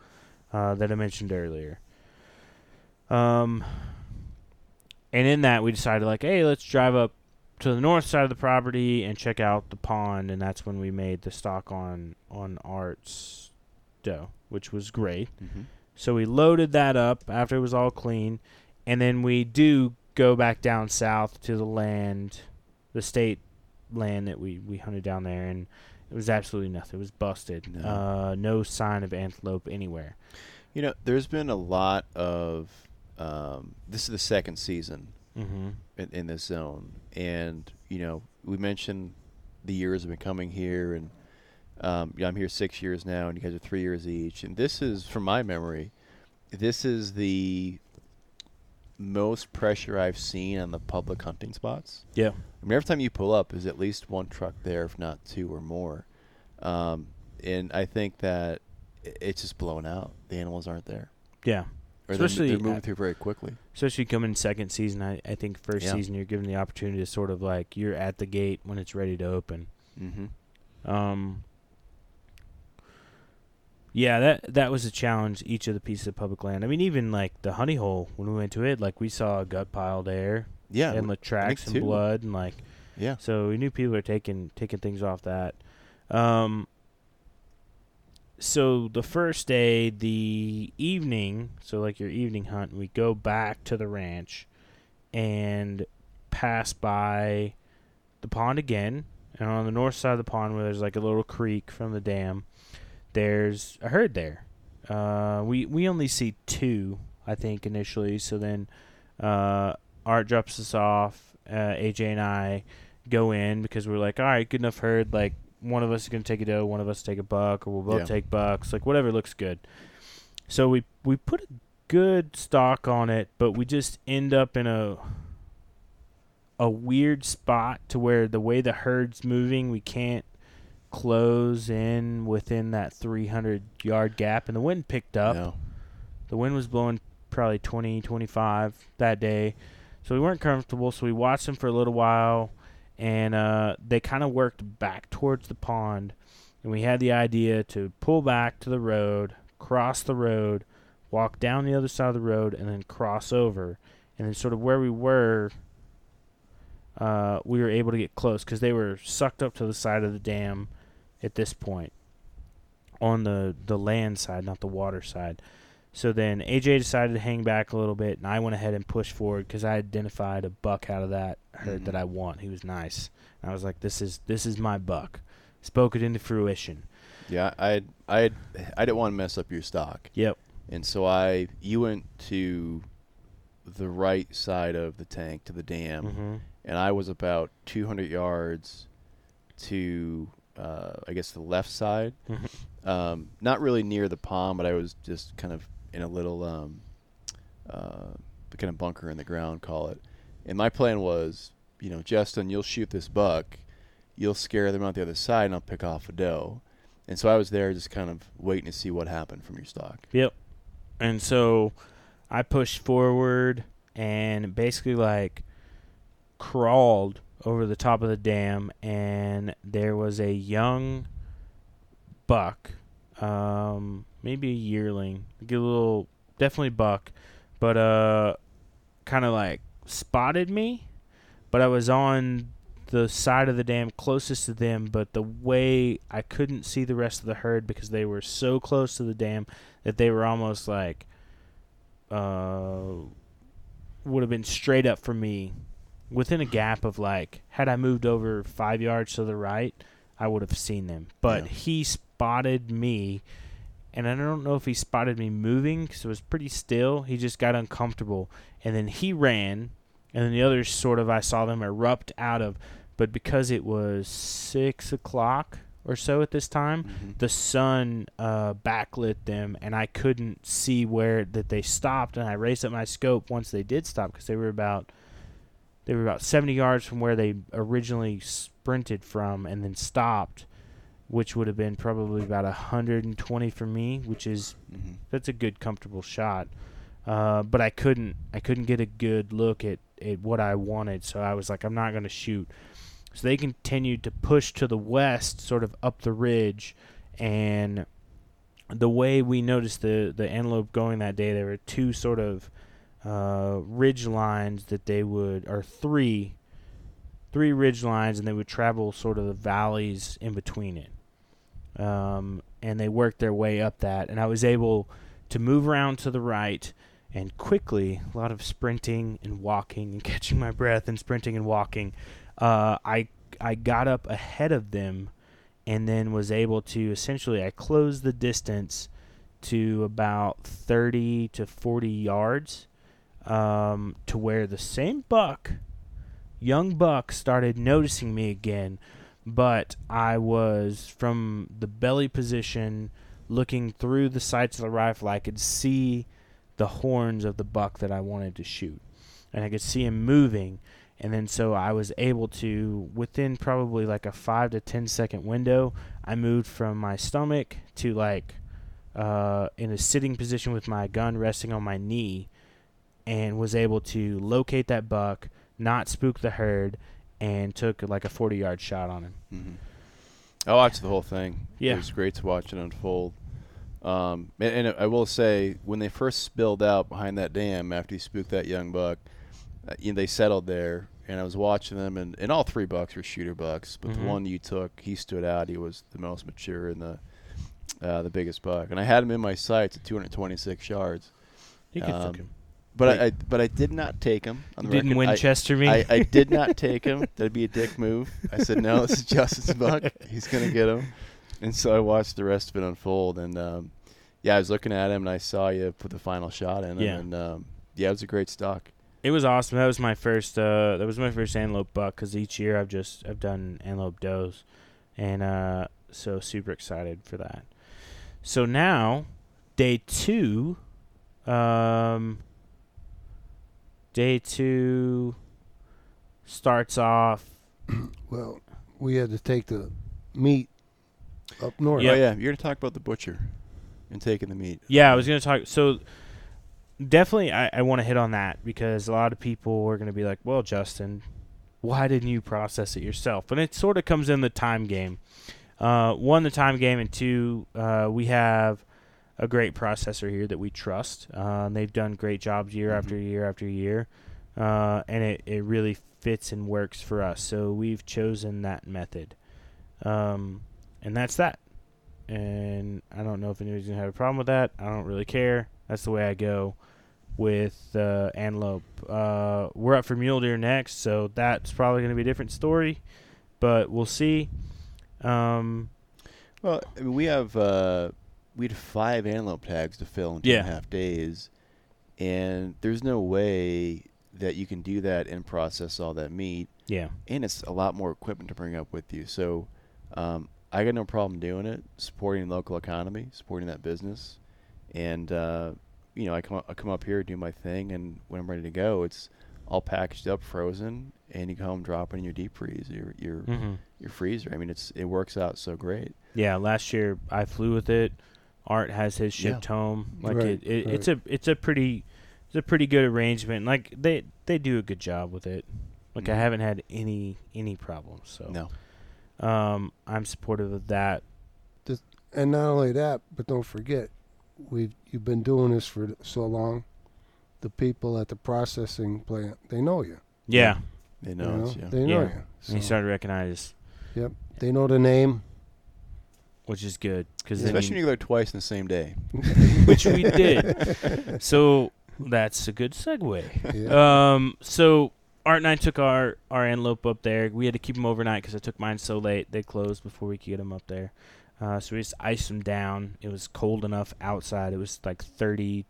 that I mentioned earlier. And in that, we decided, like, hey, let's drive up to the north side of the property and check out the pond, and that's when we made the stock on Art's dough, which was great. Mm-hmm. So we loaded that up after it was all clean, and then we do go back down south to the land, the state land that we hunted down there, and it was absolutely nothing. It was busted. No. No sign of antelope anywhere. You know, there's been a lot of this is the second season. Mm-hmm. In this zone, and you know, we mentioned the years I've been coming here, and I'm here 6 years now, and you guys are 3 years each, and this is, from my memory, this is the most pressure I've seen on the public hunting spots. Yeah, I mean, every time you pull up, is at least one truck there, if not two or more, and I think that it's just blown out. The animals aren't there. Yeah. Or especially they're moving through very quickly. Especially coming second season, I think first season you're given the opportunity to sort of, like, you're at the gate when it's ready to open. Mm-hmm. Yeah, that was a challenge. Each of the pieces of public land. I mean, even like the Honey Hole when we went to it, like, we saw a gut pile there. Yeah, and like tracks and blood and like. Yeah. So we knew people are taking things off that. So the first day, the evening, so like your evening hunt, we go back to the ranch and pass by the pond again. And on the north side of the pond, where there's like a little creek from the dam, there's a herd there. We only see two, I think, initially. So then Art drops us off. AJ and I go in because we're like, all right, good enough herd, like, one of us is going to take a doe, one of us take a buck, or we'll both take bucks, like, whatever looks good. So we put a good stock on it, but we just end up in a weird spot to where the way the herd's moving, we can't close in within that 300-yard gap. And the wind picked up. No. The wind was blowing probably 20, 25 that day. So we weren't comfortable, so we watched them for a little while. And they kind of worked back towards the pond, and we had the idea to pull back to the road, cross the road, walk down the other side of the road, and then cross over. And then sort of where we were, we were able to get close because they were sucked up to the side of the dam at this point on the land side, not the water side. So then AJ decided to hang back a little bit, and I went ahead and pushed forward because I identified a buck out of that herd that I want. He was nice. And I was like, this is my buck. Spoke it into fruition. Yeah, I didn't want to mess up your stock. Yep. And so you went to the right side of the tank to the dam, and I was about 200 yards to I guess the left side. Not really near the pond, but I was just kind of in a little kind of bunker in the ground, call it. And my plan was, you know, Justin, you'll shoot this buck, you'll scare them out the other side, and I'll pick off a doe. And so I was there just kind of waiting to see what happened from your stock. Yep. And so I pushed forward and basically, like, crawled over the top of the dam, and there was a young buck, maybe a yearling, like a little, definitely buck, but kind of like spotted me, but I was on the side of the dam closest to them, but the way I couldn't see the rest of the herd because they were so close to the dam that they were almost like would have been straight up for me within a gap of, like, had I moved over 5 yards to the right, I would have seen them, but he spotted me and I don't know if he spotted me moving because it was pretty still. He just got uncomfortable, and then he ran, and then the others sort of, I saw them erupt out of, but because it was 6 o'clock or so at this time, the sun backlit them, and I couldn't see where that they stopped, and I raised up my scope once they did stop because they were about 70 yards from where they originally sprinted from and then stopped, which would have been probably about 120 for me, which is that's a good comfortable shot. But I couldn't get a good look at what I wanted, so I was like, I'm not going to shoot. So they continued to push to the west, sort of up the ridge, and the way we noticed the antelope going that day, there were two sort of ridge lines that they would, or three ridge lines, and they would travel sort of the valleys in between it, and they worked their way up that, and I was able to move around to the right. And quickly, a lot of sprinting and walking and catching my breath and sprinting and walking, I got up ahead of them and then was able to, essentially, I closed the distance to about 30 to 40 yards to where the same buck, young buck, started noticing me again. But I was, from the belly position, looking through the sights of the rifle, I could see the horns of the buck that I wanted to shoot, and I could see him moving, and then so I was able to, within probably like a 5 to 10 second window, I moved from my stomach to like in a sitting position with my gun resting on my knee, and was able to locate that buck, not spook the herd, and took like a 40 yard shot on him. I watched the whole thing. It was great to watch it unfold. And I will say, when they first spilled out behind that dam after you spooked that young buck, they settled there, and I was watching them, and all three bucks were shooter bucks, but the one you took, he stood out. He was the most mature and the biggest buck, and I had him in my sights at 226 yards. You could took him, but I did not take him. On the didn't record. Winchester me. I did not take him. That'd be a dick move. I said, no, this is Justin's buck. He's gonna get him. And so I watched the rest of it unfold, and I was looking at him, and I saw you put the final shot in him, and it was a great stock. It was awesome. That was my first. That was my first antelope buck, because each year I've done antelope does, and so super excited for that. So now, day 2, day 2 starts off. Well, we had to take the meat up north. Yep. Oh, yeah. You're going to talk about the butcher and taking the meat. Yeah, I was going to talk. So definitely I want to hit on that, because a lot of people are going to be like, well, Justin, why didn't you process it yourself? And it sort of comes in the time game. One, the time game, and two, we have a great processor here that we trust. And they've done great jobs year after year after year. And it really fits and works for us. So we've chosen that method. And that's that. And I don't know if anybody's going to have a problem with that. I don't really care. That's the way I go with antelope. We're up for mule deer next, so that's probably going to be a different story. But we'll see. Well, I mean, we had 5 antelope tags to fill in 2.5 days. And there's no way that you can do that and process all that meat. Yeah. And it's a lot more equipment to bring up with you. So I got no problem doing it, supporting the local economy, supporting that business. And, I come up here, do my thing, and when I'm ready to go, it's all packaged up, frozen, and you come home, drop it in your deep freeze, your freezer. I mean, it works out so great. Yeah, last year I flew with it. Art has his shipped home. Like right. It's a pretty good arrangement. Like they do a good job with it. Like I haven't had any problems. So no. I'm supportive of that. And not only that, but don't forget, you've been doing this for so long. The people at the processing plant, they know you. Yeah. They know us, yeah. They know you. So. And you start to recognize. Yep. They know the name. Which is good. Cause especially when you go there twice in the same day. Which we did. So that's a good segue. Yeah. So Art and I took our antelope up there. We had to keep them overnight because I took mine so late. They closed before we could get them up there. So we just iced them down. It was cold enough outside. It was like 32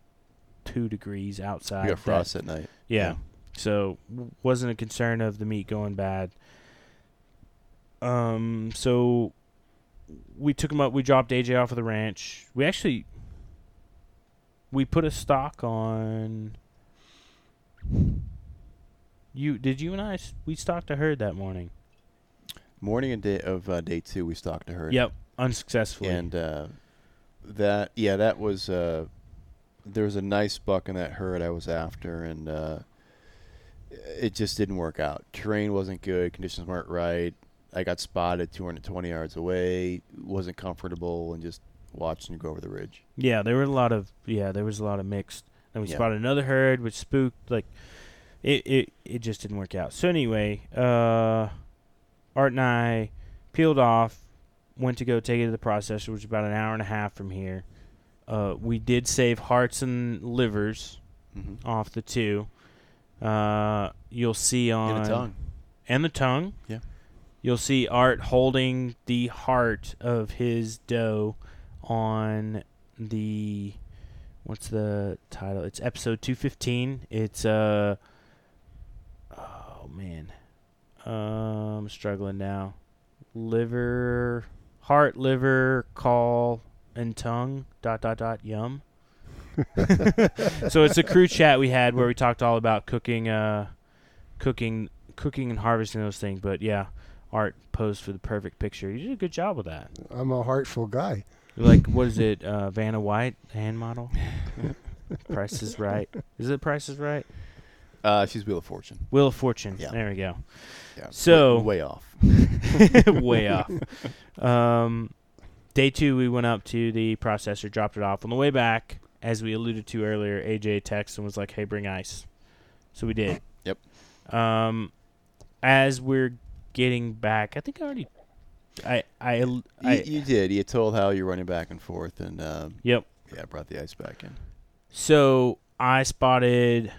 degrees outside. You got frost at night. Yeah. So wasn't a concern of the meat going bad. So we took him up. We dropped AJ off of the ranch. We actually... We put a stock on... We stalked a herd that morning. Morning and day of day two, we stalked a herd. Yep, unsuccessfully. And that was... there was a nice buck in that herd I was after, and it just didn't work out. Terrain wasn't good. Conditions weren't right. I got spotted 220 yards away. Wasn't comfortable, and just watched and go over the ridge. Yeah, there was a lot of mixed. And we spotted another herd, which spooked. Like, it just didn't work out. So anyway, Art and I peeled off, went to go take it to the processor, which is about an hour and a half from here. We did save hearts and livers off the two. You'll see on... And the tongue. Yeah. You'll see Art holding the heart of his doe on the... What's the title? It's episode 215. It's, oh, man. I'm struggling now. Heart, liver, call, and tongue, ... yum. So it's a crew chat we had where we talked all about cooking and harvesting those things. But, yeah, Art posed for the perfect picture. You did a good job with that. I'm a heartful guy. Like, what is it, Vanna White, hand model? Price is Right. Is it Price is Right? She's Wheel of Fortune. Wheel of Fortune. Yeah. There we go. Yeah. So way off. Way off. Day two, we went up to the processor, dropped it off. On the way back, as we alluded to earlier, AJ texted and was like, hey, bring ice. So we did. Yep. As we're getting back, I think I already... You did. You told how you're running back and forth, and yep. Yeah, I brought the ice back in. So I spotted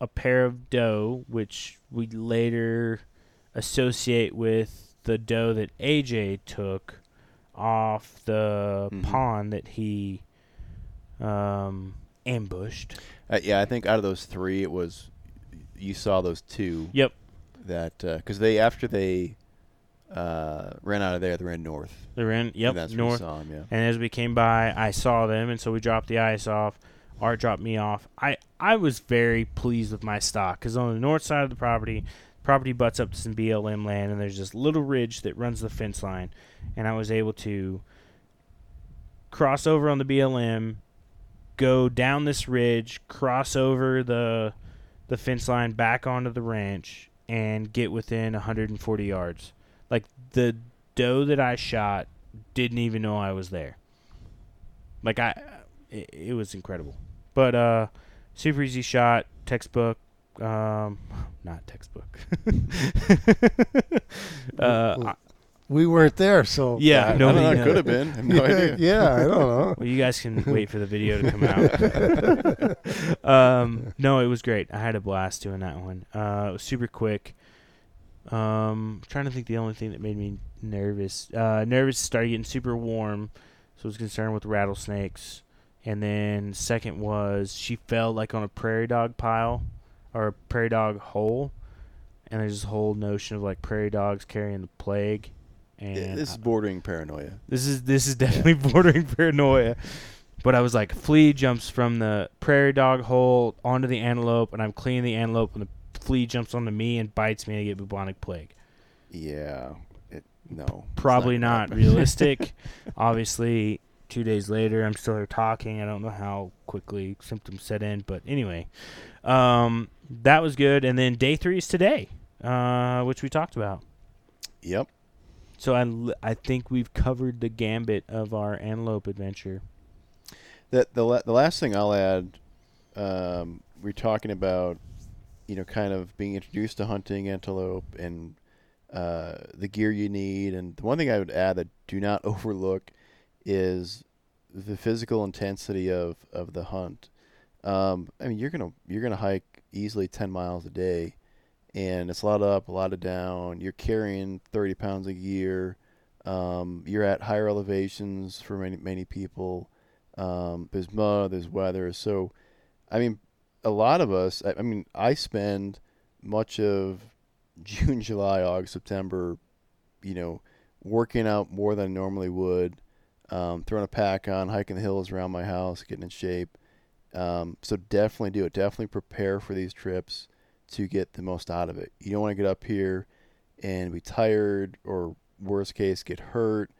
a pair of doe, which we later associate with the doe that AJ took off the pond that he ambushed. I think out of those three, it was you saw those two. Yep. That because after they ran out of there. They ran north. And that's north. We saw them, yeah. And as we came by, I saw them, and so we dropped the ice off. Art dropped me off. I was very pleased with my stock because on the north side of the property butts up to some BLM land, and there's this little ridge that runs the fence line, and I was able to cross over on the BLM, go down this ridge, cross over the fence line back onto the ranch, and get within 140 yards. Like, the doe that I shot didn't even know I was there. Like, it was incredible. But super easy shot, textbook. Not textbook. We weren't there, so... Yeah, nobody could have been. I have no idea. Yeah, I don't know. Well, you guys can wait for the video to come out. No, it was great. I had a blast doing that one. It was super quick. I'm trying to think the only thing that made me nervous. Started getting super warm, so I was concerned with rattlesnakes. And then second was she fell like on a prairie dog pile or a prairie dog hole. And there's this whole notion of like prairie dogs carrying the plague. And this is bordering paranoia. This is definitely bordering paranoia. But I was like, flea jumps from the prairie dog hole onto the antelope, and I'm cleaning the antelope and the flea jumps onto me and bites me and I get bubonic plague. Yeah. Probably not realistic. Obviously, 2 days later, I'm still here talking. I don't know how quickly symptoms set in. But anyway, that was good. And then day three is today, which we talked about. Yep. So I think we've covered the gambit of our antelope adventure. The last thing I'll add, we're talking about kind of being introduced to hunting antelope and the gear you need. And the one thing I would add that do not overlook is the physical intensity of the hunt. I mean, you're gonna hike easily 10 miles a day, and it's a lot up, a lot of down. You're carrying 30 pounds of gear. You're at higher elevations for many people. There's mud, there's weather. So, I mean, a lot of us, I spend much of June, July, August, September, working out more than I normally would, throwing a pack on, hiking the hills around my house, getting in shape. So definitely do it. Definitely prepare for these trips to get the most out of it. You don't want to get up here and be tired or, worst case, get hurt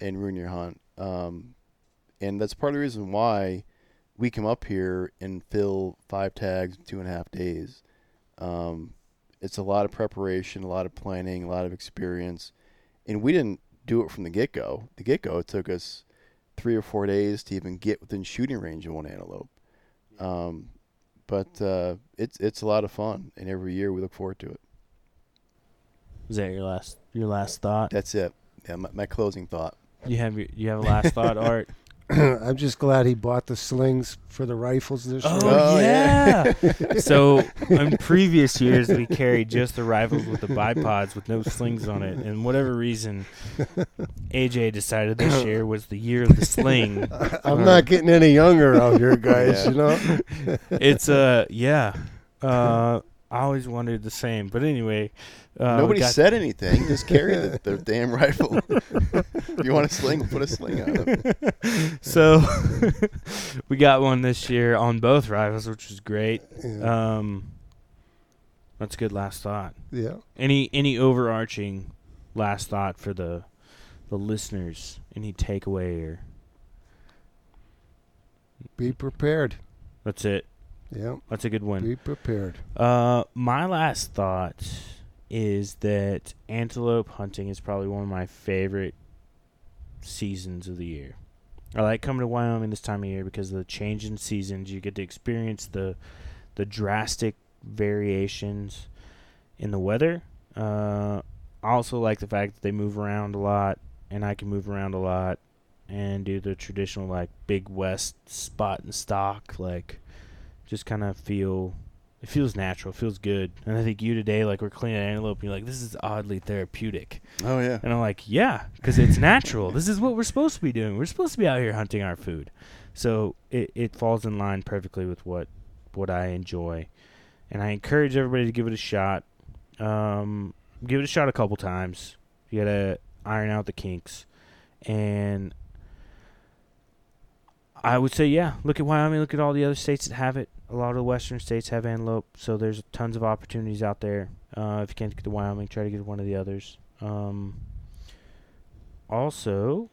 and ruin your hunt. And that's part of the reason why we come up here and fill 5 tags in 2.5 days. It's a lot of preparation, a lot of planning, a lot of experience. And we didn't do it from the get-go. The get-go, it took us 3 or 4 days to even get within shooting range of one antelope. But it's a lot of fun, and every year we look forward to it. Is that your last thought? That's it. Yeah, my closing thought. You have a last thought, Art? I'm just glad he bought the slings for the rifles this year. Oh, yeah. So in previous years, we carried just the rifles with the bipods with no slings on it. And whatever reason, AJ decided this year was the year of the sling. I'm not getting any younger out here, guys, It's, I always wanted the same. But anyway. Nobody said anything. Just carry the damn rifle. If you want a sling, put a sling on it. So we got one this year on both rifles, which was great. Yeah. That's a good last thought. Yeah. Any overarching last thought for the listeners? Any takeaway? Or be prepared. That's it. Yeah. That's a good one. Be prepared. My last thought is that antelope hunting is probably one of my favorite seasons of the year. I like coming to Wyoming this time of year because of the change in seasons. You get to experience the drastic variations in the weather. I also like the fact that they move around a lot, and I can move around a lot and do the traditional, Big West spot and stock, just kind of feel... It feels natural. It feels good. And I think you today, we're cleaning an antelope, and you're like, this is oddly therapeutic. Oh, yeah. And I'm like, yeah, because it's natural. This is what we're supposed to be doing. We're supposed to be out here hunting our food. So it falls in line perfectly with what I enjoy. And I encourage everybody to give it a shot. Give it a shot a couple times. You got to iron out the kinks. And I would say, yeah, look at Wyoming. Look at all the other states that have it. A lot of the western states have antelope, so there's tons of opportunities out there. If you can't get to Wyoming, try to get to one of the others. Also,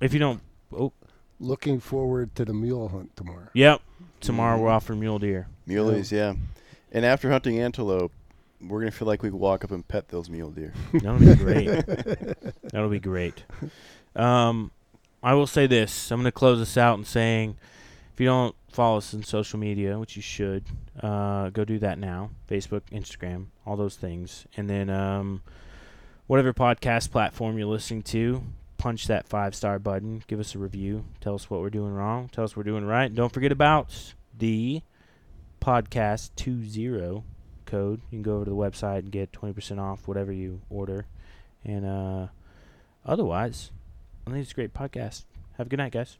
if you don't... Oh. Looking forward to the mule hunt tomorrow. Yep. Tomorrow we're off for mule deer. Muleys, yeah. And after hunting antelope, we're going to feel like we can walk up and pet those mule deer. That'll be great. That'll be great. I will say this. I'm going to close this out in saying... If you don't follow us on social media, which you should, go do that now. Facebook, Instagram, all those things. And then whatever podcast platform you're listening to, punch that 5-star button. Give us a review. Tell us what we're doing wrong. Tell us what we're doing right. And don't forget about the podcast 20 code. You can go over to the website and get 20% off whatever you order. And otherwise, I think it's a great podcast. Have a good night, guys.